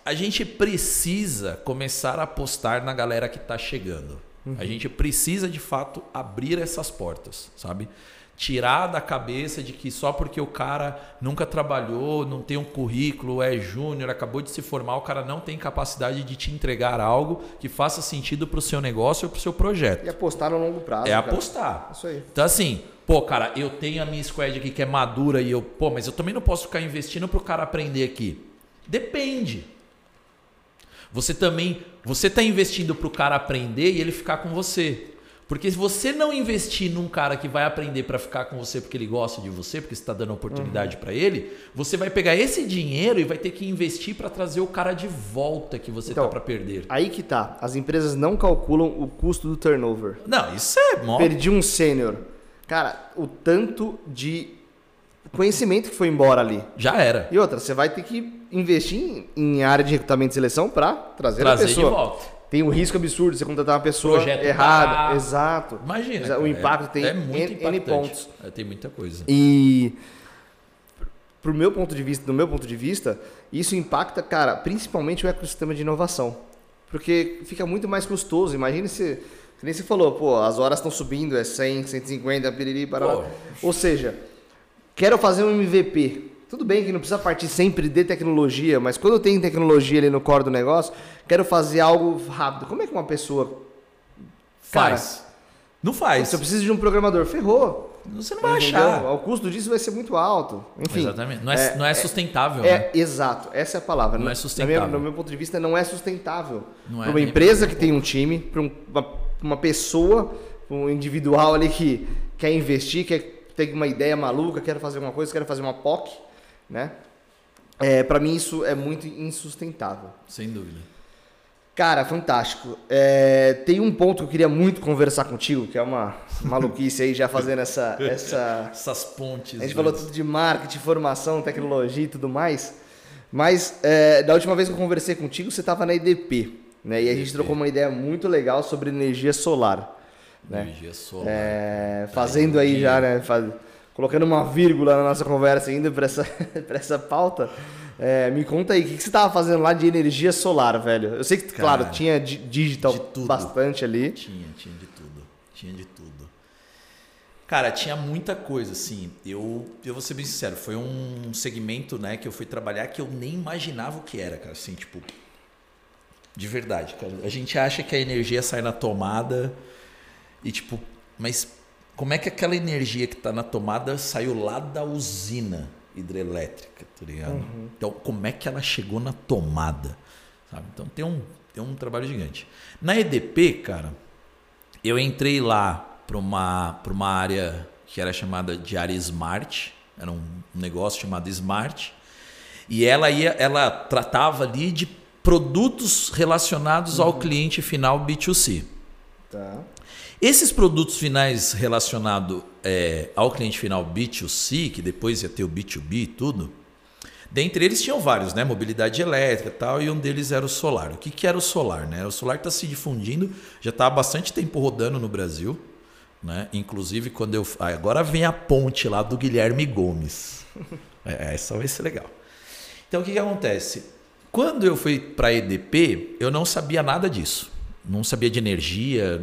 A gente precisa começar a apostar na galera que está chegando. Uhum. A gente precisa, de fato, abrir essas portas, sabe? Tirar da cabeça de que só porque o cara nunca trabalhou, não tem um currículo, é júnior, acabou de se formar, o cara não tem capacidade de te entregar algo que faça sentido para o seu negócio ou para o seu projeto. E apostar no longo prazo. É apostar. Isso aí. Então, assim... pô, cara, eu tenho a minha squad aqui que é madura e eu... pô, mas eu também não posso ficar investindo para o cara aprender aqui. Depende. Você está investindo para o cara aprender e ele ficar com você. Porque se você não investir num cara que vai aprender para ficar com você porque ele gosta de você, porque você está dando oportunidade para ele, você vai pegar esse dinheiro e vai ter que investir para trazer o cara de volta que você está para perder. Aí que tá. As empresas não calculam o custo do turnover. Não, isso é mó... perdi um sênior. Cara, o tanto de conhecimento que foi embora ali. Já era. E outra, você vai ter que investir em área de recrutamento e seleção para trazer a pessoa de volta. Tem um risco absurdo você contratar uma pessoa errada. Pra... exato. Imagina. Cara, o impacto tem muito N pontos. Tem muita coisa. E do meu ponto de vista, isso impacta, cara, principalmente o ecossistema de inovação. Porque fica muito mais custoso. Imagina se... nem você falou, pô, as horas estão subindo, é 100, 150, piriri, parará. Ou seja, quero fazer um MVP. Tudo bem que não precisa partir sempre de tecnologia, mas quando tem tecnologia ali no core do negócio, quero fazer algo rápido. Como é que uma pessoa faz? Cara, não faz. Se eu preciso de um programador, ferrou. Você não vai achar. O custo disso vai ser muito alto. Enfim, exatamente. Não é sustentável. Exato. Essa é a palavra. Não é sustentável. No meu ponto de vista, não é sustentável. Para uma empresa que tem um time, para uma pessoa, um individual ali que quer investir, quer ter uma ideia maluca, quer fazer alguma coisa, quer fazer uma POC, né? Para mim isso é muito insustentável. Sem dúvida. Cara, fantástico. É, tem um ponto que eu queria muito conversar contigo, que é uma maluquice aí, já fazendo essas pontes. A gente falou tudo de marketing, formação, tecnologia e tudo mais. Mas da última vez que eu conversei contigo, você estava na EDP, né? E a gente trocou uma ideia muito legal sobre energia solar. Né? Energia solar. É, fazendo aí já, né? Colocando uma vírgula na nossa conversa ainda para essa pauta. É, me conta aí, o que você estava fazendo lá de energia solar, velho? Eu sei que, claro, tinha digital bastante ali. Tinha de tudo. Cara, tinha muita coisa, assim. Eu vou ser bem sincero, foi um segmento, né, que eu fui trabalhar que eu nem imaginava o que era, cara. Assim, tipo, de verdade, cara. A gente acha que a energia sai na tomada e, tipo, mas como é que aquela energia que está na tomada saiu lá da usina hidrelétrica, tá ligado? Uhum. Então, como é que ela chegou na tomada? Sabe? Então, tem um trabalho gigante. Na EDP, cara, eu entrei lá para uma área que era chamada de área Smart, era um negócio chamado Smart, e ela tratava ali de produtos relacionados ao cliente final B2C. Tá. Esses produtos finais relacionados ao cliente final B2C, que depois ia ter o B2B e tudo, dentre eles tinham vários, né? Mobilidade elétrica e tal, e um deles era o solar. O que era o solar, né? O solar está se difundindo, já está há bastante tempo rodando no Brasil, né? Inclusive, quando eu... agora vem a ponte lá do Guilherme Gomes. Essa vai ser legal. Então, o que acontece? Quando eu fui para a EDP, eu não sabia nada disso. Não sabia de energia,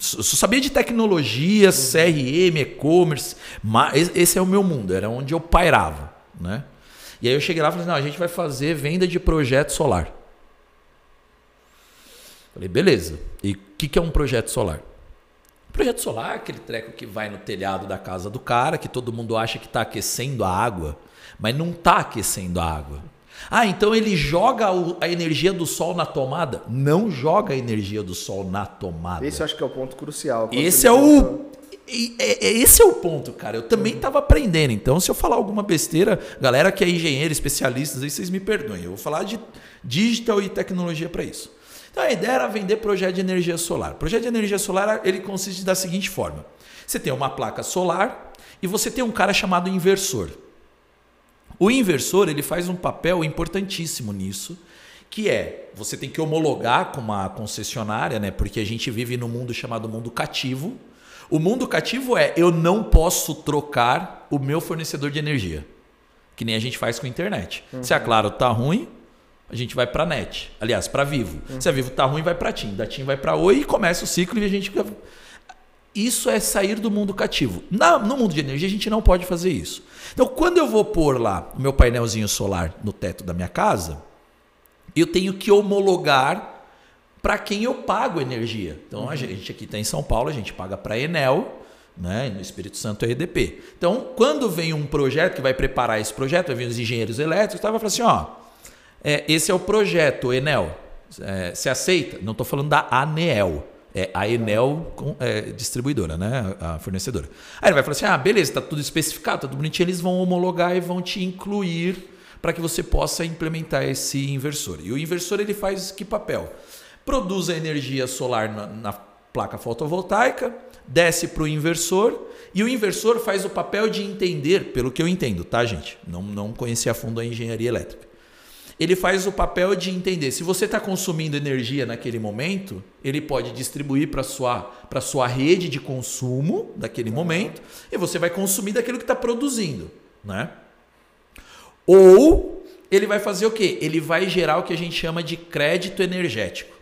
só sabia de tecnologia, CRM, e-commerce. Esse é o meu mundo, era onde eu pairava, né? E aí eu cheguei lá e falei, não, a gente vai fazer venda de projeto solar. Falei, beleza. E o que é um projeto solar? Projeto solar é aquele treco que vai no telhado da casa do cara, que todo mundo acha que está aquecendo a água, mas não está aquecendo a água. Ah, então ele joga a energia do sol na tomada? Não joga a energia do sol na tomada. Esse eu acho que é o ponto crucial. Esse é o ponto, cara. Eu também estava aprendendo. Então, se eu falar alguma besteira, galera que é engenheiro, especialistas, aí vocês me perdoem. Eu vou falar de digital e tecnologia para isso. Então, a ideia era vender projeto de energia solar. O projeto de energia solar, ele consiste da seguinte forma. Você tem uma placa solar e você tem um cara chamado inversor. O inversor, ele faz um papel importantíssimo nisso, que é, você tem que homologar com uma concessionária, né? Porque a gente vive num mundo chamado mundo cativo. O mundo cativo é, eu não posso trocar o meu fornecedor de energia, que nem a gente faz com a internet. Uhum. Se a Claro tá ruim, a gente vai para a NET, aliás, para Vivo. Uhum. Se a Vivo tá ruim, vai para TIM, da TIM vai para Oi e começa o ciclo e a gente... Isso é sair do mundo cativo. No mundo de energia, a gente não pode fazer isso. Então, quando eu vou pôr lá o meu painelzinho solar no teto da minha casa, eu tenho que homologar para quem eu pago energia. Então, a gente aqui está em São Paulo, a gente paga para a Enel, né? E no Espírito Santo é EDP. Então, quando vem um projeto que vai preparar esse projeto, vai vir os engenheiros elétricos, tá? Vai falar assim, esse é o projeto, Enel. Você aceita? Não estou falando da Aneel. É a Enel distribuidora, né? A fornecedora. Aí ele vai falar assim, beleza, tá tudo especificado, tá tudo bonitinho, eles vão homologar e vão te incluir para que você possa implementar esse inversor. E o inversor, ele faz que papel? Produz a energia solar na placa fotovoltaica, desce para o inversor e o inversor faz o papel de entender, pelo que eu entendo, tá, gente? Não conheci a fundo a engenharia elétrica. Ele faz o papel de entender. Se você está consumindo energia naquele momento, ele pode distribuir para sua rede de consumo daquele momento e você vai consumir daquilo que está produzindo, né? Ou ele vai fazer o quê? Ele vai gerar o que a gente chama de crédito energético.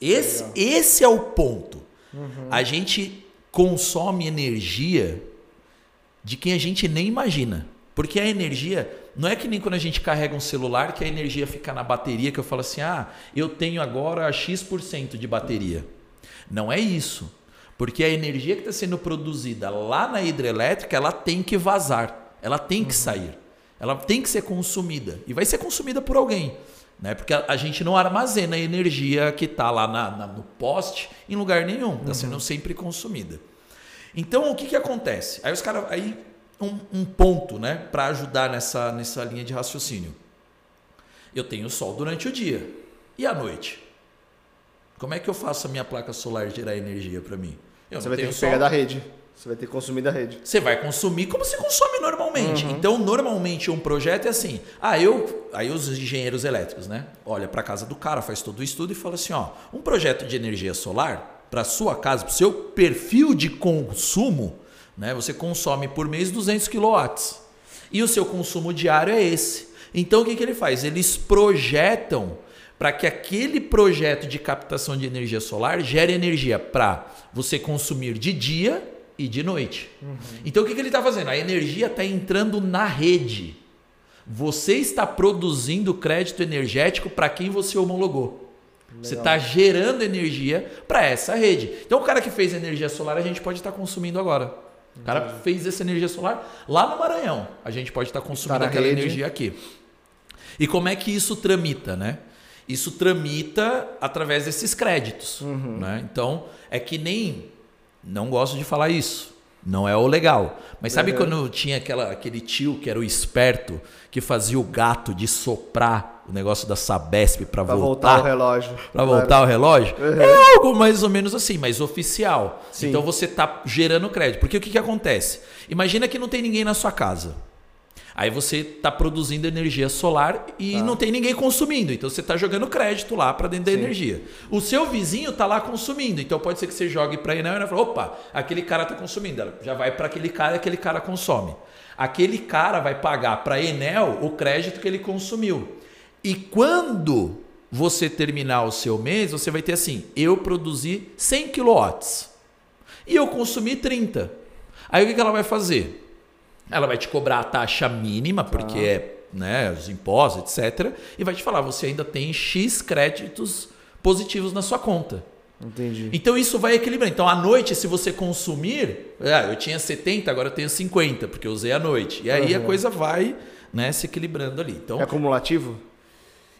Esse é o ponto. Uhum. A gente consome energia de quem a gente nem imagina. Porque a energia... Não é que nem quando a gente carrega um celular que a energia fica na bateria, que eu falo assim, eu tenho agora X% de bateria. Não é isso. Porque a energia que está sendo produzida lá na hidrelétrica, ela tem que vazar, ela tem que sair, ela tem que ser consumida. E vai ser consumida por alguém, né? Porque a gente não armazena a energia que está lá no poste em lugar nenhum, está sendo sempre consumida. Então, o que acontece? Aí os caras... Um ponto, né, para ajudar nessa linha de raciocínio. Eu tenho sol durante o dia e à noite. Como é que eu faço a minha placa solar gerar energia para mim? Você vai ter que pegar da rede. Você vai ter que consumir da rede. Você vai consumir como se consome normalmente. Uhum. Então, normalmente, um projeto é assim. Aí os engenheiros elétricos, né? Olha para a casa do cara, faz todo o estudo e fala assim, ó, um projeto de energia solar para sua casa, para o seu perfil de consumo, né? Você consome por mês 200 kW. E o seu consumo diário é esse. Então, o que ele faz? Eles projetam para que aquele projeto de captação de energia solar gere energia para você consumir de dia e de noite. Uhum. Então, o que ele está fazendo? A energia está entrando na rede. Você está produzindo crédito energético para quem você homologou. Legal. Você está gerando energia para essa rede. Então, o cara que fez energia solar, a gente pode estar consumindo agora. O cara fez essa energia solar lá no Maranhão. A gente pode estar consumindo aquela energia aqui. E como é que isso tramita, né? Isso tramita através desses créditos. Uhum. Né? Então, é que nem... Não gosto de falar isso, não é o legal. Mas sabe quando tinha aquele tio que era o esperto, que fazia o gato de soprar o negócio da Sabesp para voltar o relógio? Para voltar o relógio? Uhum. É algo mais ou menos assim, mas oficial. Sim. Então você está gerando crédito. Porque o que acontece? Imagina que não tem ninguém na sua casa. Aí você está produzindo energia solar e não tem ninguém consumindo. Então você está jogando crédito lá para dentro da energia. O seu vizinho está lá consumindo. Então pode ser que você jogue para a Enel e ela fala, opa, aquele cara está consumindo. Ela já vai para aquele cara e aquele cara consome. Aquele cara vai pagar para a Enel o crédito que ele consumiu. E quando você terminar o seu mês, você vai ter assim, eu produzi 100 kW e eu consumi 30. Aí o que ela vai fazer? Ela vai te cobrar a taxa mínima, porque é, né, os impostos, etc. E vai te falar, você ainda tem X créditos positivos na sua conta. Entendi. Então, isso vai equilibrar. Então, à noite, se você consumir... eu tinha 70, agora eu tenho 50, porque eu usei à noite. E aí a coisa vai, né, se equilibrando ali. Então, é acumulativo?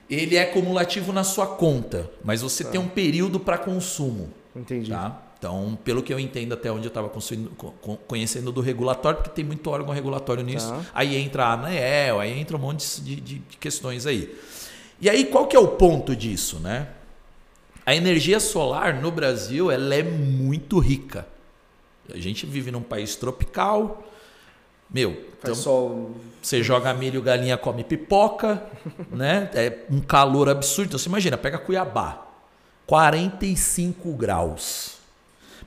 Ele é acumulativo na sua conta, mas você tem um período para consumo. Entendi. Tá? Então, pelo que eu entendo, até onde eu estava conhecendo do regulatório, porque tem muito órgão regulatório nisso, aí entra a Anael, aí entra um monte de questões aí. E aí, qual que é o ponto disso, né? A energia solar no Brasil, ela é muito rica. A gente vive num país tropical, você joga milho, galinha come pipoca, né? É um calor absurdo. Então, você imagina, pega Cuiabá, 45 graus.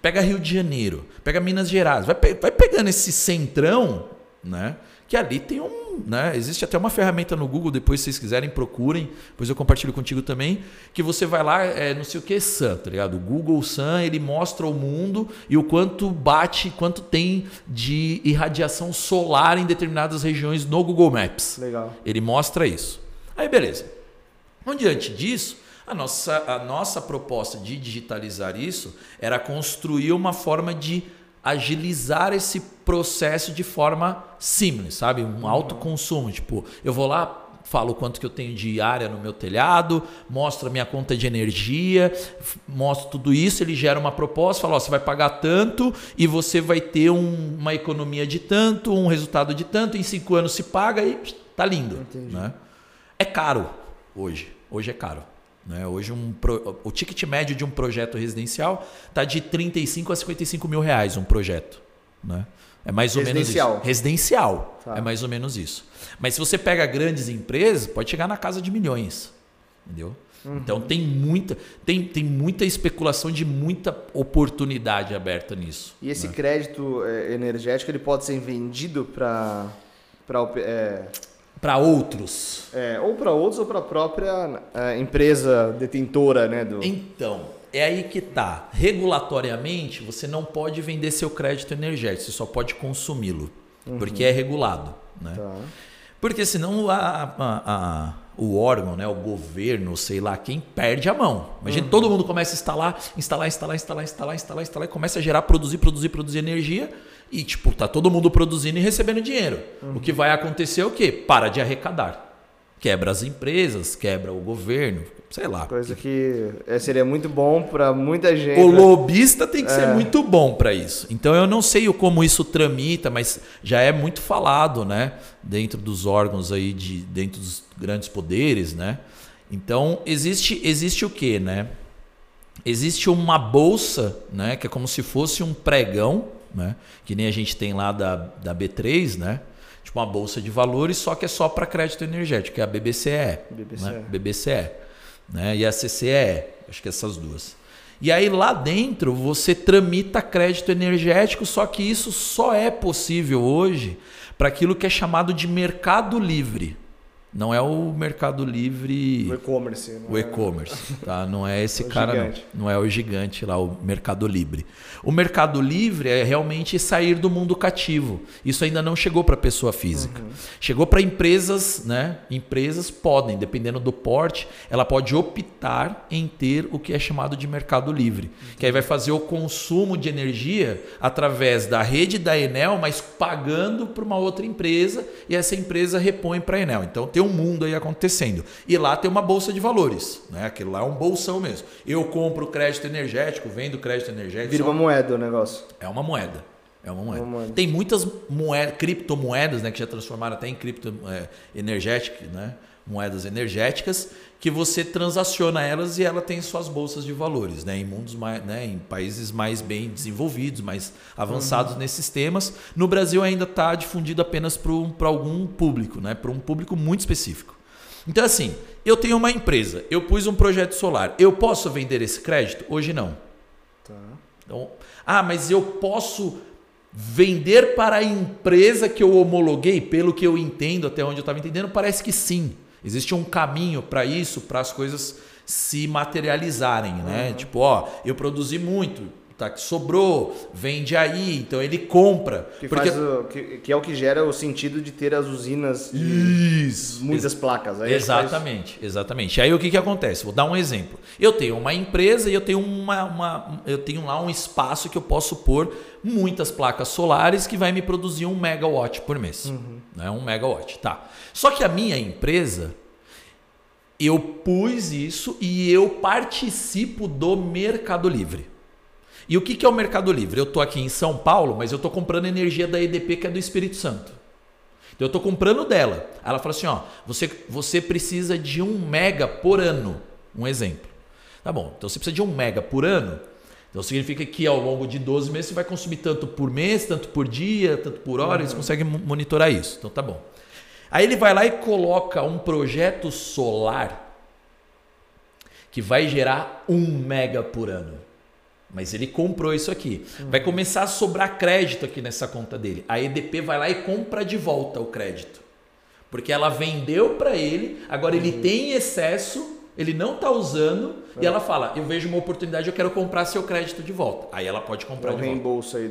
Pega Rio de Janeiro, pega Minas Gerais, vai pegando esse centrão, né? Que ali tem existe até uma ferramenta no Google, depois se vocês quiserem, procurem, depois eu compartilho contigo também, que você vai lá, não sei o que, Sun, tá ligado? O Google Sun, ele mostra o mundo e o quanto bate, quanto tem de irradiação solar em determinadas regiões no Google Maps. Legal. Ele mostra isso. Aí beleza. Então, diante disso, a nossa proposta de digitalizar isso era construir uma forma de agilizar esse processo de forma simples, sabe? Um alto consumo, tipo, eu vou lá, falo quanto que eu tenho de área no meu telhado, mostro a minha conta de energia, mostro tudo isso, ele gera uma proposta, fala, ó, você vai pagar tanto e você vai ter uma economia de tanto, um resultado de tanto, em 5 anos se paga e tá lindo. Né? É caro hoje é caro. Né? Hoje o ticket médio de um projeto residencial está de 35 a 55 mil reais um projeto. Né? É mais ou menos isso. Residencial. Tá. É mais ou menos isso. Mas se você pega grandes empresas, pode chegar na casa de milhões. Entendeu? Uhum. Então tem muita especulação de muita oportunidade aberta nisso. E esse crédito energético ele pode ser vendido para outros. Ou para outros ou para a própria empresa detentora, né? Então, é aí que tá. Regulatoriamente, você não pode vender seu crédito energético, você só pode consumi-lo, porque é regulado. Né? Tá. Porque senão o órgão, né, o governo, sei lá quem, perde a mão. Imagina, todo mundo começa a instalar e começa a gerar, produzir energia. E, tipo, tá todo mundo produzindo e recebendo dinheiro. O que vai acontecer é o quê? Para de arrecadar. Quebra as empresas, quebra o governo, sei lá. Coisa que seria muito bom para muita gente. O lobista tem que ser muito bom para isso. Então, eu não sei como isso tramita, mas já é muito falado, né? Dentro dos órgãos aí, dentro dos grandes poderes, né? Então, existe o quê, né? existe uma bolsa, né, que é como se fosse um pregão, né, que nem a gente tem lá da B3, né, tipo uma bolsa de valores, só que é só para crédito energético, que é a BBCE. Né? BBCE, né, e a CCE, acho que essas duas. E aí lá dentro você tramita crédito energético, só que isso só é possível hoje para aquilo que é chamado de mercado livre. Não é o mercado livre... O e-commerce. O e-commerce, tá? Não é esse cara, não. Não é o gigante lá, o mercado livre. O mercado livre é realmente sair do mundo cativo. Isso ainda não chegou para a pessoa física. Uhum. Chegou para empresas, né? Empresas podem, dependendo do porte, ela pode optar em ter o que é chamado de mercado livre. Uhum. Que aí vai fazer o consumo de energia através da rede da Enel, mas pagando para uma outra empresa e essa empresa repõe para a Enel. Então, tem um mundo aí acontecendo. E lá tem uma bolsa de valores, né? Aquilo lá é um bolsão mesmo. Eu compro crédito energético, vendo crédito energético. Vira uma moeda o negócio. É uma moeda. É uma moeda. Uma moeda. Tem muitas moedas, criptomoedas, né? Que já transformaram até em cripto energética, né? Moedas energéticas, que você transaciona elas e ela tem suas bolsas de valores, né? Em mundos mais, né? Em países mais bem desenvolvidos, mais avançados nesses temas. No Brasil ainda está difundido apenas para algum público, né? Para um público muito específico. Então, assim, eu tenho uma empresa, eu pus um projeto solar, eu posso vender esse crédito? Hoje não. Tá. Então, mas eu posso vender para a empresa que eu homologuei? Pelo que eu entendo, até onde eu estava entendendo, parece que sim. Existe um caminho para isso, para as coisas se materializarem, né? Uhum. Tipo, eu produzi muito, tá, que sobrou, vende aí, então ele compra. Que é o que gera o sentido de ter as usinas de muitas placas. Aí exatamente, exatamente. Aí o que acontece? Vou dar um exemplo. Eu tenho uma empresa e eu tenho eu tenho lá um espaço que eu posso pôr muitas placas solares que vai me produzir 1 megawatt por mês. Uhum. Né? 1 megawatt, tá. Só que a minha empresa, eu pus isso e eu participo do Mercado Livre. E o que é o Mercado Livre? Eu estou aqui em São Paulo, mas eu estou comprando energia da EDP, que é do Espírito Santo. Então eu estou comprando dela. Ela fala assim, você precisa de 1 mega por ano. Um exemplo. Tá bom, então você precisa de 1 mega por ano. Então significa que ao longo de 12 meses você vai consumir tanto por mês, tanto por dia, tanto por hora. Eles conseguem monitorar isso. Então tá bom. Aí ele vai lá e coloca um projeto solar que vai gerar 1 mega por ano. Mas ele comprou isso aqui. Vai começar a sobrar crédito aqui nessa conta dele. A EDP vai lá e compra de volta o crédito. Porque ela vendeu para ele, agora ele tem excesso... Ele não está usando e ela fala, eu vejo uma oportunidade, eu quero comprar seu crédito de volta. Aí ela pode comprar de volta. Reembolso aí.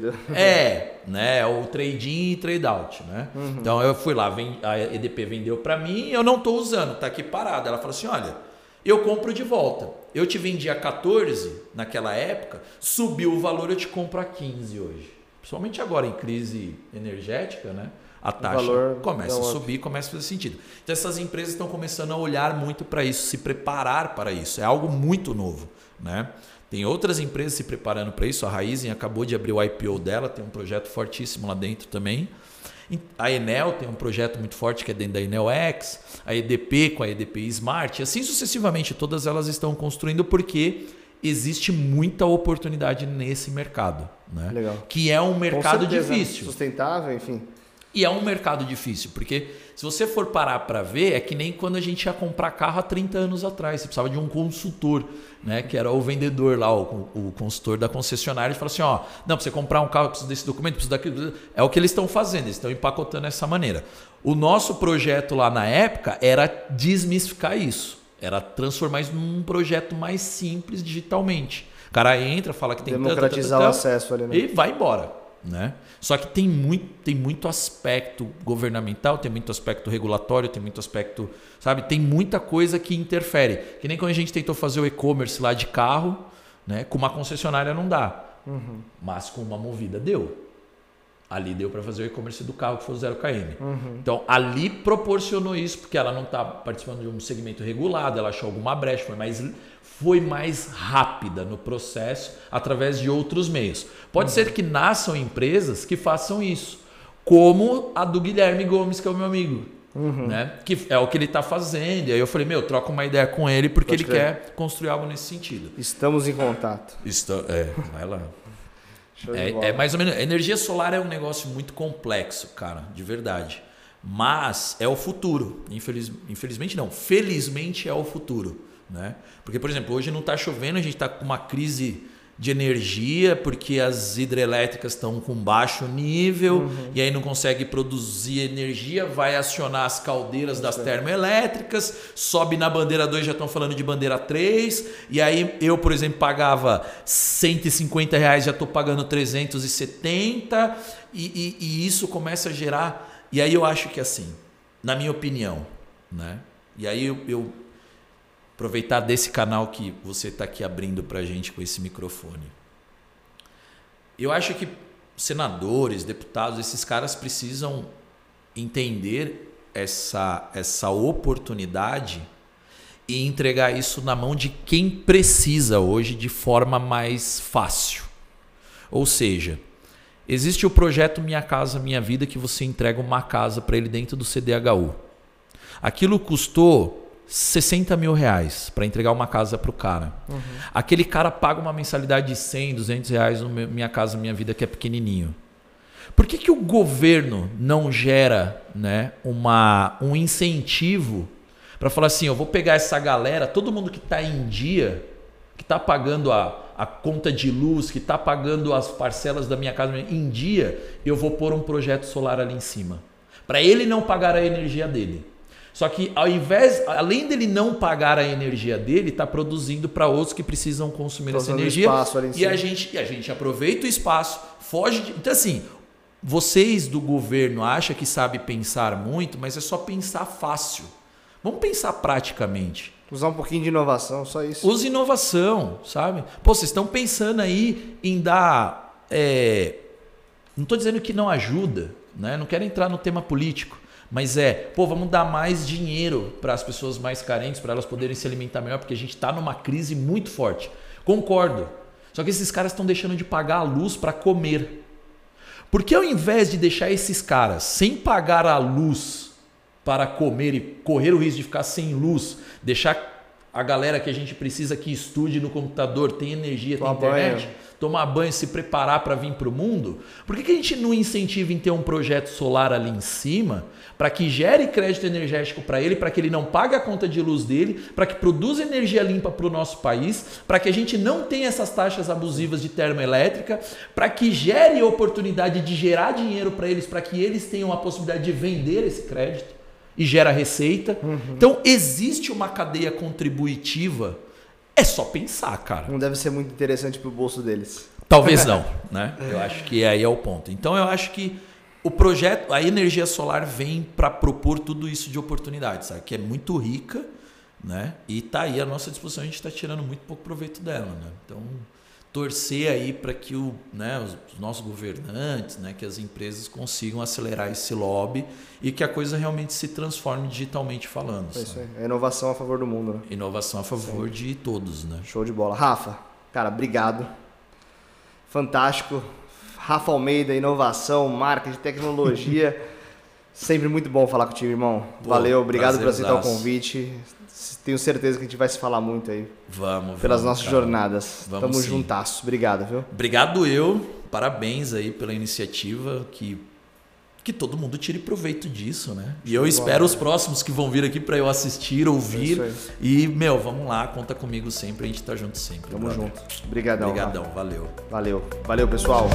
Né? O trade-in e trade-out, né? Uhum. Então eu fui lá, a EDP vendeu para mim, eu não estou usando, está aqui parado. Ela fala assim, olha, eu compro de volta. Eu te vendi a 14 naquela época, subiu o valor, eu te compro a 15 hoje. Principalmente agora em crise energética, né? A taxa começa a subir, começa a fazer sentido. Então essas empresas estão começando a olhar muito para isso, se preparar para isso. É algo muito novo, né? Tem outras empresas se preparando para isso. A Raizen acabou de abrir o IPO dela, tem um projeto fortíssimo lá dentro também. A Enel tem um projeto muito forte que é dentro da Enel X, a EDP com a EDP Smart, e assim sucessivamente. Todas elas estão construindo porque existe muita oportunidade nesse mercado, né? Legal. Que é um mercado difícil. Sustentável, enfim... E é um mercado difícil, porque se você for parar para ver, é que nem quando a gente ia comprar carro há 30 anos atrás. Você precisava de um consultor, né? Que era o vendedor lá, o consultor da concessionária. E fala assim, não, para você comprar um carro, precisa desse documento, precisa daquilo. É o que eles estão fazendo, eles estão empacotando dessa maneira. O nosso projeto lá na época era desmistificar isso. Era transformar isso num projeto mais simples digitalmente. O cara entra, fala que tem tanto... Democratizar o acesso ali, né? E vai embora. Né? Só que tem muito aspecto governamental, tem muito aspecto regulatório, tem muito aspecto, sabe? Tem muita coisa que interfere. Que nem quando a gente tentou fazer o e-commerce lá de carro, né? Com uma concessionária não dá, mas com uma Movida deu. Ali deu para fazer o e-commerce do carro que foi 0 km. Então ali proporcionou isso, porque ela não está participando de um segmento regulado, ela achou alguma brecha, foi mais rápida no processo através de outros meios. Pode ser que nasçam empresas que façam isso, como a do Guilherme Gomes, que é o meu amigo. Uhum. Né? Que é o que ele está fazendo. E aí eu falei, meu, troca uma ideia com ele, porque ele quer construir algo nesse sentido. Estamos em contato. Vai lá. É mais ou menos. A energia solar é um negócio muito complexo, cara, de verdade. Mas é o futuro. Infelizmente não. Felizmente é o futuro. Né? Porque, por exemplo, hoje não está chovendo, a gente está com uma crise de energia, porque as hidrelétricas estão com baixo nível, uhum. e aí não consegue produzir energia, vai acionar as caldeiras das termoelétricas, sobe na bandeira 2, já estão falando de bandeira 3, e aí eu, por exemplo, pagava R$150, já estou pagando R$370, e isso começa a gerar, e aí eu acho que assim, na minha opinião, né? E aí eu aproveitar desse canal que você está aqui abrindo para a gente com esse microfone. Eu acho que senadores, deputados, esses caras precisam entender essa oportunidade e entregar isso na mão de quem precisa hoje de forma mais fácil. Ou seja, existe o projeto Minha Casa Minha Vida, que você entrega uma casa para ele dentro do CDHU. Aquilo custou R$60 mil para entregar uma casa para o cara. Uhum. Aquele cara paga uma mensalidade de R$100, R$200 no Minha Casa Minha Vida, que é pequenininho. Por que que o governo não gera, né, um incentivo para falar assim, eu vou pegar essa galera, todo mundo que está em dia, que está pagando a conta de luz, que está pagando as parcelas da Minha Casa em dia, eu vou pôr um projeto solar ali em cima, para ele não pagar a energia dele. Só que além dele não pagar a energia dele, está produzindo para outros que precisam consumir essa energia. E a gente aproveita o espaço, foge de... Então assim, vocês do governo acham que sabe pensar muito, mas é só pensar fácil. Vamos pensar praticamente. Usar um pouquinho de inovação, só isso. Usa inovação, sabe? Pô, vocês estão pensando aí em dar... Não estou dizendo que não ajuda, né? Não quero entrar no tema político. Mas vamos dar mais dinheiro para as pessoas mais carentes, para elas poderem se alimentar melhor, porque a gente está numa crise muito forte. Concordo. Só que esses caras estão deixando de pagar a luz para comer. Porque ao invés de deixar esses caras sem pagar a luz para comer e correr o risco de ficar sem luz, deixar a galera que a gente precisa que estude no computador, tem energia, tem internet, tomar banho, se preparar para vir para o mundo, por que a gente não incentiva em ter um projeto solar ali em cima para que gere crédito energético para ele, para que ele não pague a conta de luz dele, para que produza energia limpa para o nosso país, para que a gente não tenha essas taxas abusivas de termoelétrica, para que gere oportunidade de gerar dinheiro para eles, para que eles tenham a possibilidade de vender esse crédito e gera receita. Uhum. Então existe uma cadeia contributiva. É só pensar, cara. Não deve ser muito interessante para o bolso deles. Talvez não, né? Eu acho que aí é o ponto. Então eu acho que o projeto, a energia solar vem para propor tudo isso de oportunidade, sabe? Que é muito rica, né? E tá aí à nossa disposição, a gente está tirando muito pouco proveito dela, né? Então torcer aí para que os nossos governantes, né, que as empresas consigam acelerar esse lobby e que a coisa realmente se transforme digitalmente falando. É isso aí. É inovação a favor do mundo, né? Inovação a favor de todos, né? Show de bola. Rafa, cara, obrigado. Fantástico. Rafa Almeida, inovação, marketing, tecnologia. Sempre muito bom falar contigo, irmão. Valeu, obrigado por aceitar o convite. Tenho certeza que a gente vai se falar muito aí. Vamos. Pelas nossas jornadas. Tamo juntasso. Obrigado, viu? Obrigado eu. Parabéns aí pela iniciativa. Que todo mundo tire proveito disso, né? E eu espero os próximos que vão vir aqui para eu assistir, ouvir. E, meu, vamos lá. Conta comigo sempre. A gente tá junto sempre. Tamo junto. Obrigadão. Valeu. Valeu, pessoal.